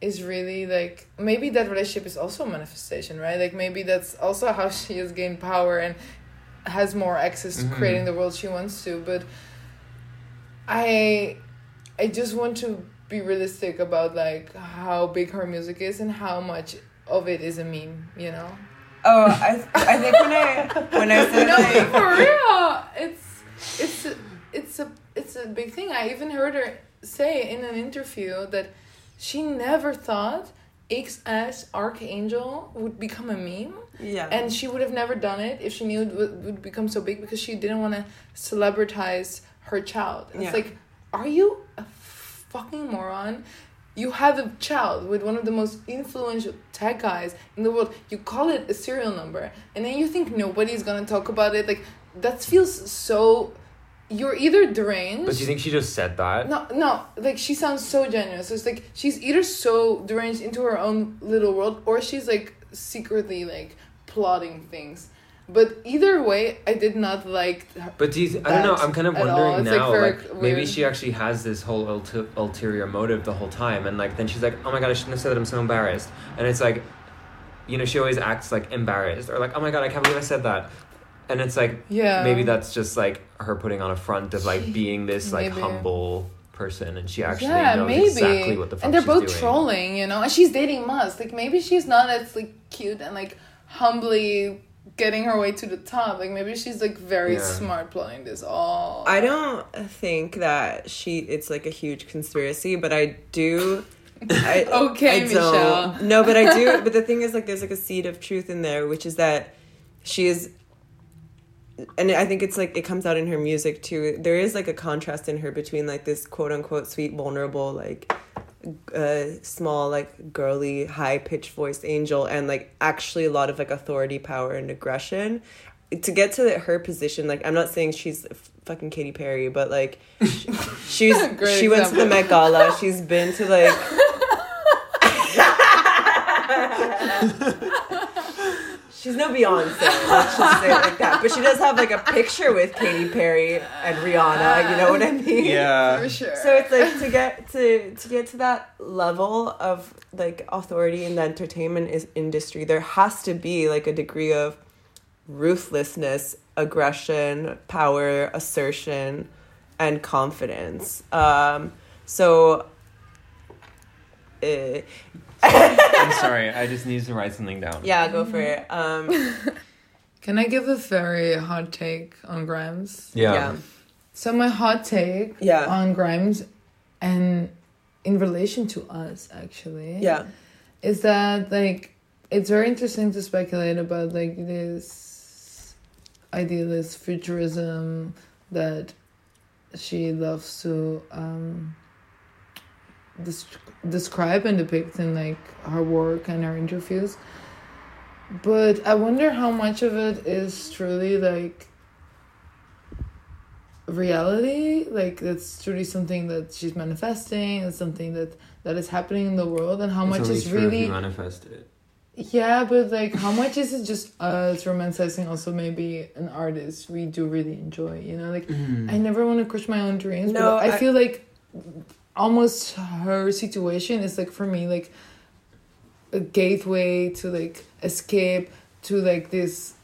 is really, like, maybe that relationship is also a manifestation, right? Like, maybe that's also how she has gained power and has more access mm-hmm. to creating the world she wants to. But I I just want to be realistic about, like, how big her music is and how much of it is a meme, you know? Oh, I th- I think when I when I said no, like, for real, it's it's a, it's a it's a big thing. I even heard her say in an interview that she never thought X as Arca Angel would become a meme. Yeah. And she would have never done it if she knew it would, would become so big, because she didn't want to celebritize her child. And yeah. It's like, are you a fucking moron? You have a child with one of the most influential tech guys in the world. You call it a serial number. And then you think nobody's going to talk about it. Like, that feels so... You're either deranged... But do you think she just said that? No, no. Like, she sounds so generous. It's like, she's either so deranged into her own little world, or she's, like, secretly, like, plotting things. But either way, I did not like her. But do you... Th- I don't know. I'm kind of wondering now. Like, like maybe she actually has this whole ulter- ulterior motive the whole time. And, like, then she's like, oh, my God, I shouldn't have said that. I'm so embarrassed. And it's like, you know, she always acts, like, embarrassed. Or, like, oh, my God, I can't believe I said that. And it's like, yeah. maybe that's just, like, her putting on a front of, like, being this, like, maybe. humble person. And she actually yeah, knows maybe. exactly what the fuck she's doing. And they're both doing. trolling, you know? And she's dating Musk. Like, maybe she's not as, like, cute and, like, humbly getting her way to the top. Like, maybe she's, like, very yeah. smart plotting this all. I don't think that she... It's, like, a huge conspiracy, but I do... I, okay, I Michelle. Don't. No, but I do... But the thing is, like, there's, like, a seed of truth in there, which is that she is... And I think it's, like, it comes out in her music, too. There is, like, a contrast in her between, like, this quote-unquote sweet, vulnerable, like, uh, small, like, girly, high-pitched voiced angel and, like, actually a lot of, like, authority, power, and aggression. To get to her position, like, I'm not saying she's fucking Katy Perry, but, like, she's Great she example. went to the Met Gala. She's been to, like... She's no Beyonce, let's just say it like that. But she does have, like, a picture with Katy Perry and Rihanna, you know what I mean? Yeah. For sure. So it's, like, to get to to get to that level of, like, authority in the entertainment is- industry, there has to be, like, a degree of ruthlessness, aggression, power, assertion, and confidence. Um, so... Uh, I'm sorry, I just need to write something down. Yeah, go for it. Um, Can I give a very hot take on Grimes? Yeah. yeah. So my hot take yeah. on Grimes, and in relation to us, actually, yeah, is that, like, it's very interesting to speculate about, like, this idealist futurism that she loves to... Um, describe and depict in, like, her work and her interviews, but I wonder how much of it is truly, like, reality, like, that's truly something that she's manifesting and something that that is happening in the world, and how it's much is really manifested. Yeah, but, like, how much is it just us romanticizing also maybe an artist we do really enjoy, you know? Like, mm. I never want to crush my own dreams, no, but I, I feel like almost her situation is, like, for me, like, a gateway to, like, escape to, like, this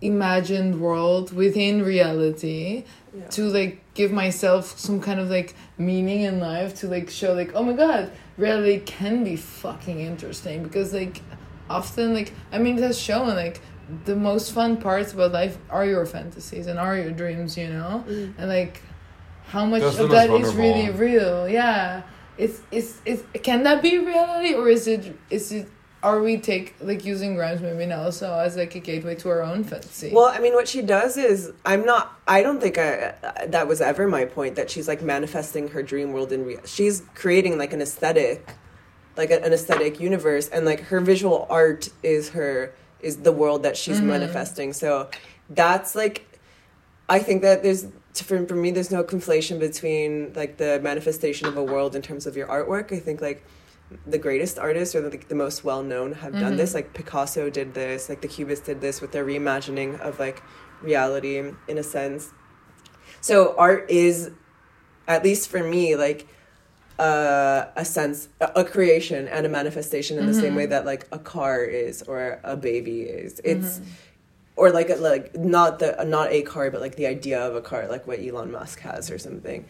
imagined world within reality, yeah. to, like, give myself some kind of like meaning in life to like show like, oh my god, reality can be fucking interesting, because like often like, I mean, it has shown like the most fun parts about life are your fantasies and are your dreams, you know, mm. and like how much That's of that wonderful. Is really real. Yeah, it's it's it's can that be reality, or is it is it are we take like using Grimes maybe now also as like a gateway to our own fantasy? Well, I mean, what she does is I'm not. I don't think I that was ever my point that she's like manifesting her dream world in real. She's creating like an aesthetic, like an aesthetic universe, and like her visual art is her. Is the world that she's mm-hmm. manifesting. So that's like, I think that there's, for, for me, there's no conflation between like the manifestation of a world in terms of your artwork. I think like the greatest artists or the, like, the most well-known have mm-hmm. done this. Like Picasso did this, like the Cubists did this with their reimagining of like reality in a sense. So art is, at least for me, like Uh, a sense, a creation and a manifestation in mm-hmm. the same way that like a car is or a baby is. It's mm-hmm. or like a, like not the not a car, but like the idea of a car, like what Elon Musk has or something.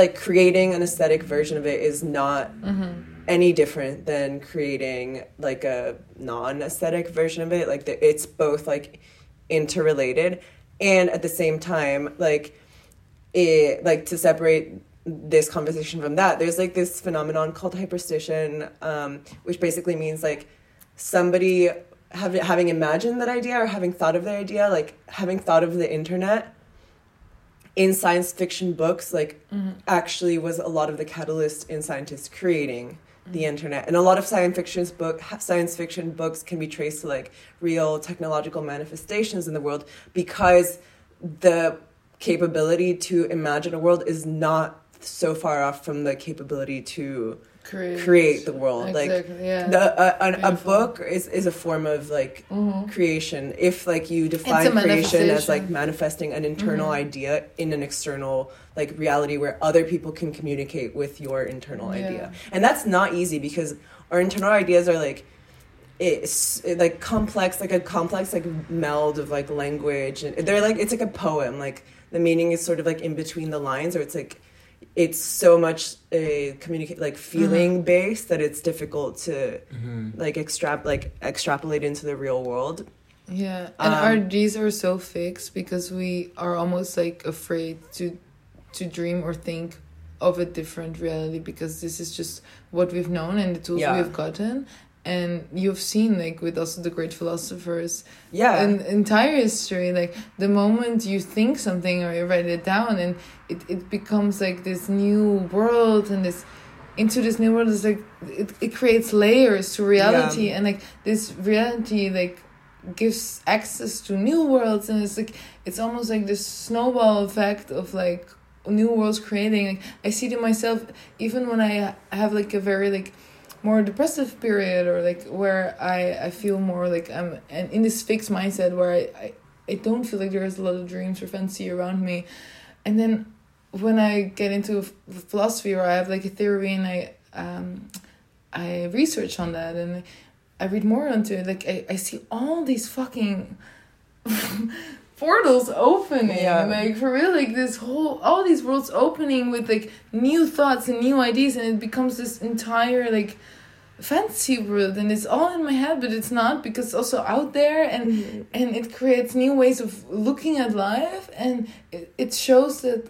Like creating an aesthetic version of it is not mm-hmm. any different than creating like a non-aesthetic version of it. Like the, it's both like interrelated, and at the same time, like it like to separate this conversation from that, there's like this phenomenon called hyperstition, um, which basically means like somebody have, having imagined that idea or having thought of that idea, like having thought of the internet in science fiction books, like mm-hmm. actually was a lot of the catalyst in scientists creating mm-hmm. the internet. And a lot of science fiction's book, science fiction books can be traced to like real technological manifestations in the world, because the capability to imagine a world is not so far off from the capability to create, create the world. Exactly, like yeah. the, a, a, a book is, is a form of like mm-hmm. creation. If like you define creation as like manifesting an internal mm-hmm. idea in an external like reality where other people can communicate with your internal yeah. idea. And that's not easy, because our internal ideas are like it's like complex, like a complex like meld of like language, and they're like it's like a poem. Like the meaning is sort of like in between the lines, or it's like it's so much a communicate like feeling mm-hmm. based that it's difficult to mm-hmm. like extrap like extrapolate into the real world. Yeah, and um, our Gs are so fixed because we are almost like afraid to to dream or think of a different reality, because this is just what we've known and the tools yeah. we've gotten. And you've seen, like, with also the great philosophers yeah. in entire history, like, the moment you think something or you write it down, and it, it becomes, like, this new world, and this, into this new world, is like, it, it creates layers to reality, yeah. and, like, this reality, like, gives access to new worlds, and it's, like, it's almost like this snowball effect of, like, new worlds creating. Like, I see it in myself, even when I have, like, a very, like, more depressive period, or like where I, I feel more like I'm and in this fixed mindset where I, I, I don't feel like there's a lot of dreams or fantasy around me. And then when I get into philosophy, or I have like a theory, and I um I research on that and I read more onto it, like I, I see all these fucking portals opening yeah. like for real, like this whole all these worlds opening with like new thoughts and new ideas, and it becomes this entire like fantasy world, and it's all in my head, but it's not, because it's also out there, and mm-hmm. and it creates new ways of looking at life, and it, it shows that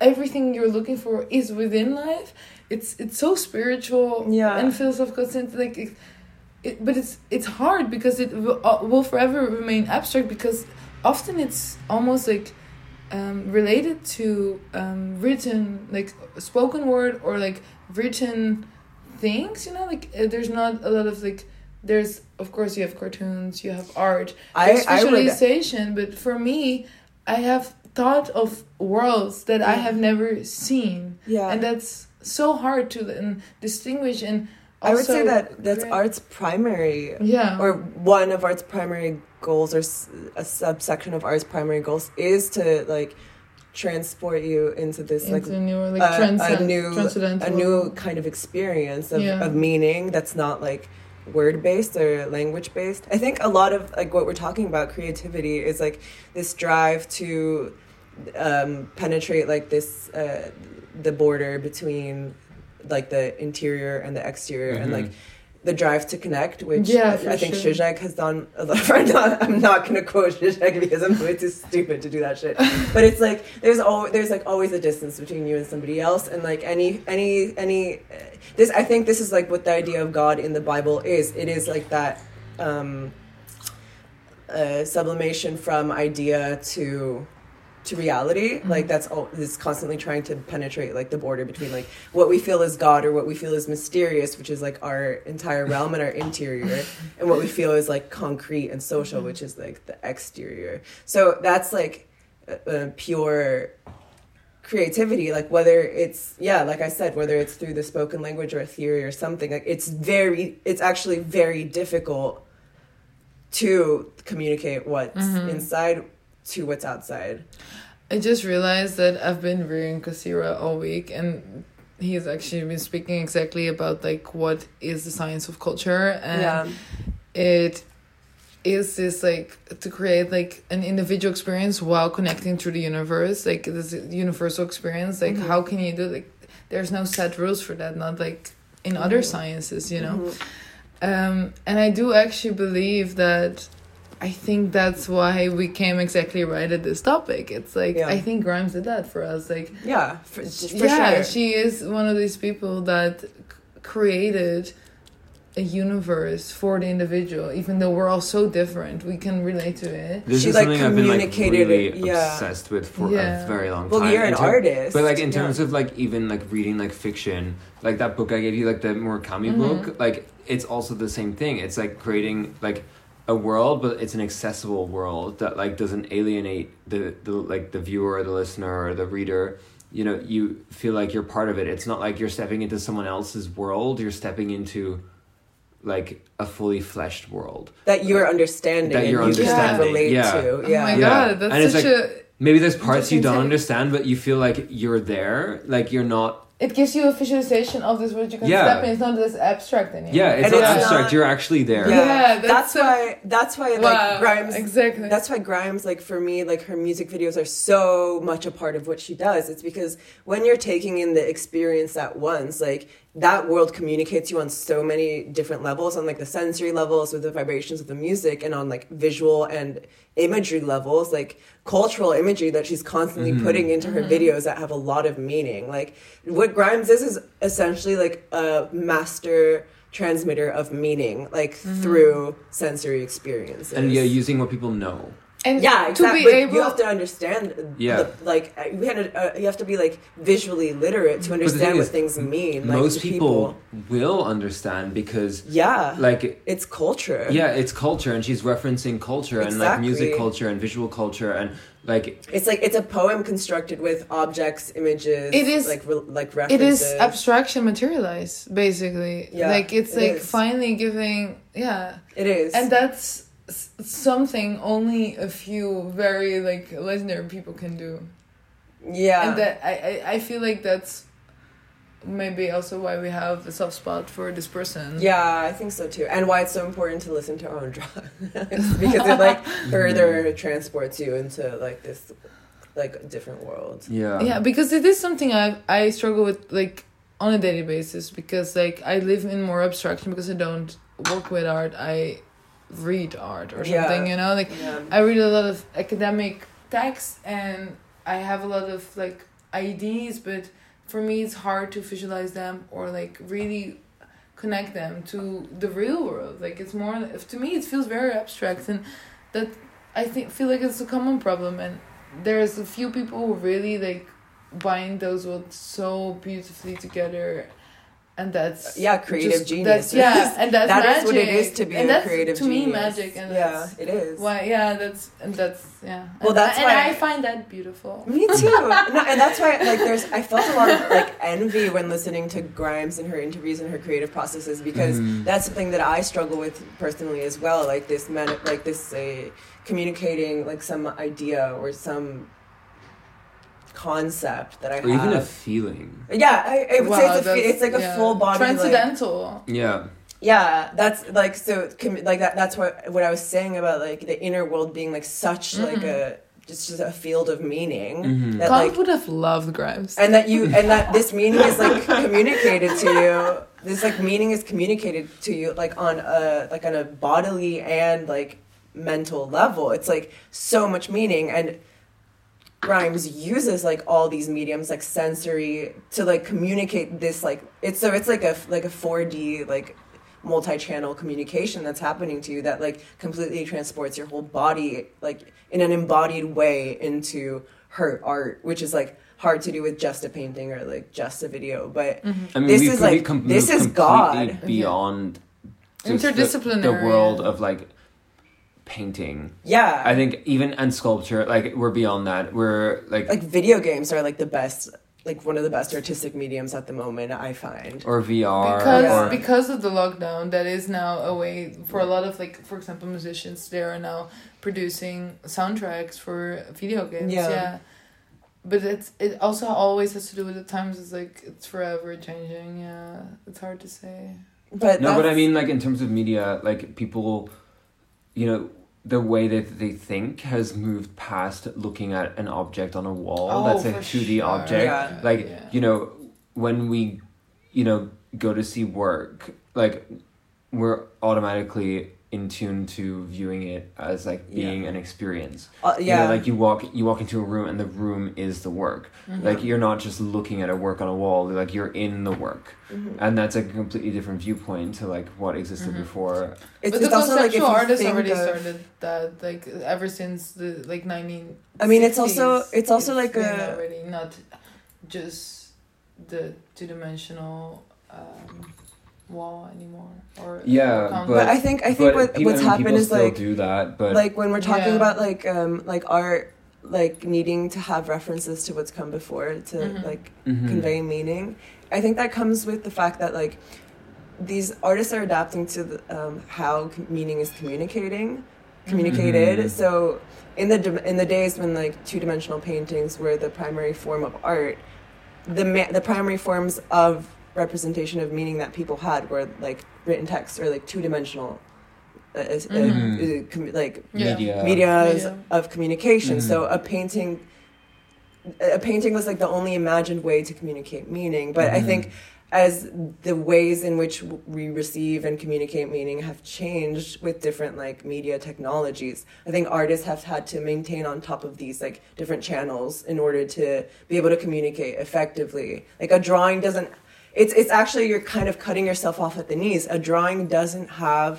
everything you're looking for is within life. It's it's so spiritual yeah. and philosophical, like it, it, but it's it's hard, because it will, uh, will forever remain abstract, because often it's almost like um, related to um, written, like spoken word, or like written things, you know, like there's not a lot of like, there's, of course you have cartoons, you have art, there's I, visualization, I would... but for me, I have thought of worlds that yeah. I have never seen. Yeah. And that's so hard to and distinguish. And also, I would say that that's great. Art's primary, yeah. or one of art's primary goals, or a subsection of art's primary goals, is to like transport you into this into like, new, like uh, trans- a new a new kind of experience of, yeah. of meaning that's not like word based or language based. I think a lot of like what we're talking about, creativity, is like this drive to um, penetrate like this, uh, the border between like the interior and the exterior, mm-hmm. and like the drive to connect, which yeah, I, I think sure. Žižek has done. Not, I'm not going to quote Žižek because I'm way too stupid to do that shit. But it's like there's al- there's like always a distance between you and somebody else, and like any any any. Uh, this I think this is like what the idea of God in the Bible is. It is like that um, uh, sublimation from idea to. to reality, mm-hmm. like that's all is constantly trying to penetrate like the border between like what we feel is God or what we feel is mysterious, which is like our entire realm and our interior, and what we feel is like concrete and social, mm-hmm. which is like the exterior. So that's like uh, uh, pure creativity, like whether it's yeah like I said, whether it's through the spoken language or theory or something, like it's very it's actually very difficult to communicate what's mm-hmm. inside to what's outside. I just realized that I've been reading Kasira all week, and he's actually been speaking exactly about like what is the science of culture, and yeah. it is this like to create like an individual experience while connecting to the universe, like this universal experience, like mm-hmm. how can you do like there's no set rules for that, not like in mm-hmm. other sciences, you know. Mm-hmm. Um and I do actually believe that I think that's why we came exactly right at this topic. It's like, yeah. I think Grimes did that for us. Like, yeah, for, for yeah, sure. She is one of these people that c- created a universe for the individual. Even though we're all so different, we can relate to it. This she, is like, something I've been like really yeah. obsessed with for yeah. a very long well, time. Well, you're an ter- artist, but like in terms yeah. of like even like reading like fiction, like that book I gave you, like the Murakami mm-hmm. book, like it's also the same thing. It's like creating like. A world, but it's an accessible world that like doesn't alienate the, the like the viewer or the listener or the reader. You know, you feel like you're part of it. It's not like you're stepping into someone else's world. You're stepping into like a fully fleshed world that you're like, understanding that you're and understanding. You yeah. can relate yeah. to. Yeah. Oh my yeah. god, that's and such it's like, a maybe there's parts you don't to... understand, but you feel like you're there. Like you're not. It gives you a visualization of this world you can yeah. step in. It's not this abstract anymore. Yeah, it's and not it's abstract. Not, You're actually there. Yeah, yeah that's, that's so, why. That's why. Like wow, Grimes. Exactly. That's why Grimes. Like for me, like her music videos are so much a part of what she does. It's because when you're taking in the experience at once, like that world communicates you on so many different levels, on like the sensory levels with the vibrations of the music, and on like visual and imagery levels, like cultural imagery that she's constantly mm-hmm. putting into her mm-hmm. videos that have a lot of meaning. Like what Grimes is is essentially like a master transmitter of meaning, like mm-hmm. through sensory experiences, and yeah using what people know. And yeah, exactly. To be able, you have to understand. Yeah, the, like we had a, uh, you have to be like visually literate to understand what is, things mean. Like, most people, people will understand because yeah, like it's culture. Yeah, it's culture, and she's referencing culture exactly. and like music culture and visual culture and like it's like it's a poem constructed with objects, images. It is like re- like references. It is abstraction materialized, basically. Yeah, like it's it like is. finally giving. Yeah, it is, and that's. Something only a few very like legendary people can do. Yeah, and that I, I, I feel like that's maybe also why we have a soft spot for this person. Yeah, I think so too, and why it's so important to listen to our own drawings because it like further transports you into like this like different world. Yeah, yeah, because it is something I I struggle with like on a daily basis because like I live in more abstraction because I don't work with art. I read art or something, yeah. you know, like yeah. I read a lot of academic texts and I have a lot of like ideas, but for me it's hard to visualize them or like really connect them to the real world. Like it's more to me it feels very abstract, and that I think feel like it's a common problem, and there's a few people who really like bind those worlds so beautifully together. And that's yeah, creative just, genius. That's, yeah, and that's that magic. Is what it is to be and a that's, creative to genius. To me, magic. And yeah, that's it is. Why? Yeah, that's and that's yeah. Well, and that's I, why and I, I find that beautiful. Me too. No, and that's why like there's I felt a lot of like envy when listening to Grimes and her interviews and her creative processes because mm. that's something that I struggle with personally as well. Like this man, like this uh, communicating like some idea or some. Concept that I or have. Or even a feeling. Yeah, I, I would wow, say it's, a fe- it's like yeah. a full body. Transcendental. Like, yeah. Yeah, that's like, so, like that. That's what what I was saying about like the inner world being like such mm-hmm. like a it's just a field of meaning. Mm-hmm. That, God, like, would have loved Grimes. And that you, and that this meaning is, like, communicated to you. This, like, meaning is communicated to you, like, on a, like, on a bodily and, like, mental level. It's, like, so much meaning. And Grimes uses, like, all these mediums, like, sensory, to, like, communicate this, like, it's, so it's, like, a, like, a four D, like, multi-channel communication that's happening to you that, like, completely transports your whole body, like, in an embodied way into her art, which is, like, hard to do with just a painting or, like, just a video, but mm-hmm. I mean, this is, like, com- this is God. Beyond mm-hmm. interdisciplinary. The, the world of, like, painting. Yeah. I think even, and sculpture, like, we're beyond that. We're, like... Like, video games are, like, the best... Like, one of the best artistic mediums at the moment, I find. Or V R. Because yeah. because of the lockdown, that is now a way for a lot of, like, for example, musicians, they are now producing soundtracks for video games. Yeah. yeah. But it's, it also always has to do with the times. It's, like, it's forever changing. Yeah. It's hard to say. But No, but I mean, like, in terms of media, like, people, you know... the way that they think has moved past looking at an object on a wall oh, that's a two D sure. object. Yeah. Like, yeah. you know, when we, you know, go to see work, like, we're automatically in tune to viewing it as, like, being yeah. an experience. Uh, yeah. You know, like, you walk you walk into a room and the room is the work. Mm-hmm. Like, you're not just looking at a work on a wall, like, you're in the work. Mm-hmm. And that's a completely different viewpoint to, like, what existed mm-hmm. before. It's, but it's the also, conceptual, like, artists already of... started that, like, ever since the, like, nineteen sixties. I mean, it's also, it's also it's like a... already not just the two-dimensional... Um, wall anymore or yeah or but, but I think I think what, people, what's I mean, happened is like do that, but like when we're talking yeah. about like um like art like needing to have references to what's come before to mm-hmm. like mm-hmm. convey meaning, I think that comes with the fact that like these artists are adapting to the, um how meaning is communicating communicated mm-hmm. so in the in the days when like two-dimensional paintings were the primary form of art, the ma- the primary forms of representation of meaning that people had were like written text or like two-dimensional uh, mm-hmm. uh, uh, com- like yeah. media medias yeah. of communication mm-hmm. so a painting a painting was like the only imagined way to communicate meaning, but mm-hmm. I think as the ways in which we receive and communicate meaning have changed with different like media technologies, I think artists have had to maintain on top of these like different channels in order to be able to communicate effectively. Like a drawing doesn't It's it's actually you're kind of cutting yourself off at the knees. A drawing doesn't have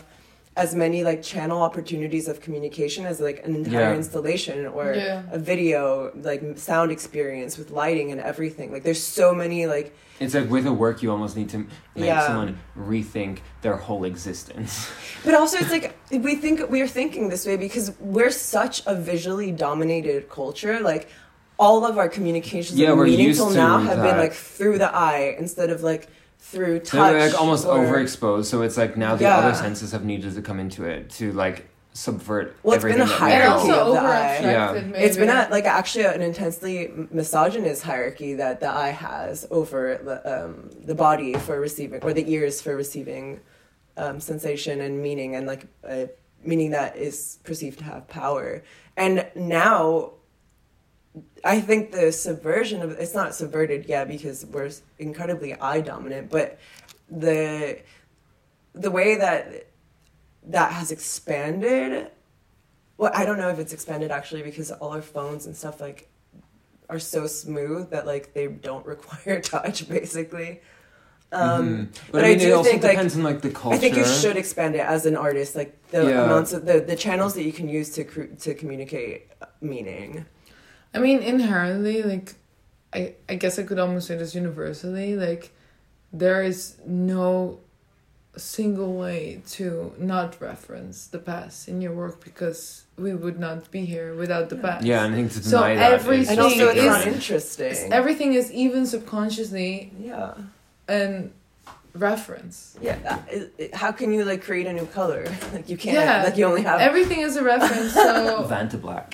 as many like channel opportunities of communication as like an entire yeah. installation or yeah. a video, like sound experience with lighting and everything. Like there's so many like. It's like with a work you almost need to make yeah. someone rethink their whole existence. But also it's like we think we are thinking this way because we're such a visually dominated culture. Like. All of our communications yeah, and meetings till now have that. been like through the eye instead of like through touch. They're like almost or... overexposed, so it's like now the yeah. other senses have needed to come into it to like subvert well, it's everything. It's been a hierarchy of the eye. Yeah. It's been a, like actually an intensely misogynist hierarchy that the eye has over the, um, the body for receiving or the ears for receiving um, sensation and meaning and like uh, meaning that is perceived to have power. And now. I think the subversion of it's not subverted yet because we're incredibly eye dominant, but the the way that that has expanded, well, I don't know if it's expanded actually because all our phones and stuff like are so smooth that like they don't require touch basically. Um, mm-hmm. But, but I, mean, I do it also think depends like, on, like the culture. I think you should expand it as an artist, like the yeah. amounts of the, the channels that you can use to to communicate meaning. I mean, inherently, like, I, I guess I could almost say this universally, like, there is no single way to not reference the past in your work because we would not be here without the past. Yeah, I think to deny that. So everything is... And also it's not interesting. Everything is even subconsciously... Yeah. And... reference. Yeah. How can you like create a new color? Like you can't. Yeah. Like you only have everything is a reference. So Vanta Black.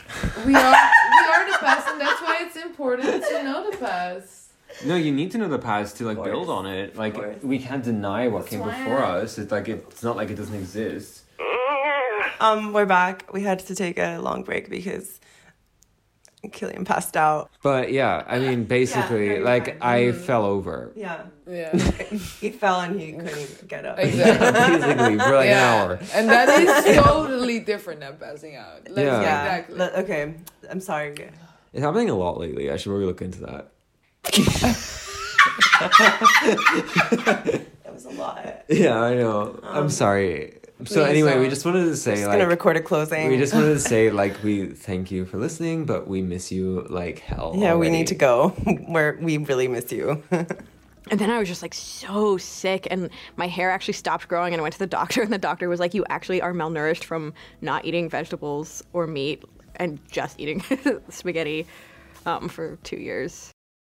We are we are the past, and that's why it's important to know the past. No, you need to know the past to like build on it. Like we can't deny what that's came before I... us. It's like it, it's not like it doesn't exist. Um, we're back. We had to take a long break because Killian passed out. But yeah, I mean, basically, yeah, like, right. I mm-hmm. fell over. Yeah. Yeah. He fell and he couldn't get up. Exactly. Basically, for like yeah. an hour. And that is totally different than passing out. Like, yeah. yeah. Exactly. L- okay. I'm sorry. It's happening a lot lately. I should really look into that. That was a lot. Yeah, I know. Um, I'm sorry. So Please, anyway, so we just wanted to say, just like, gonna record a closing. We just wanted to say, like, we thank you for listening, but we miss you like hell. Yeah, already. We need to go. We're we really miss you. And then I was just like so sick, and my hair actually stopped growing. And I went to the doctor, and the doctor was like, "You actually are malnourished from not eating vegetables or meat and just eating spaghetti um, for two years."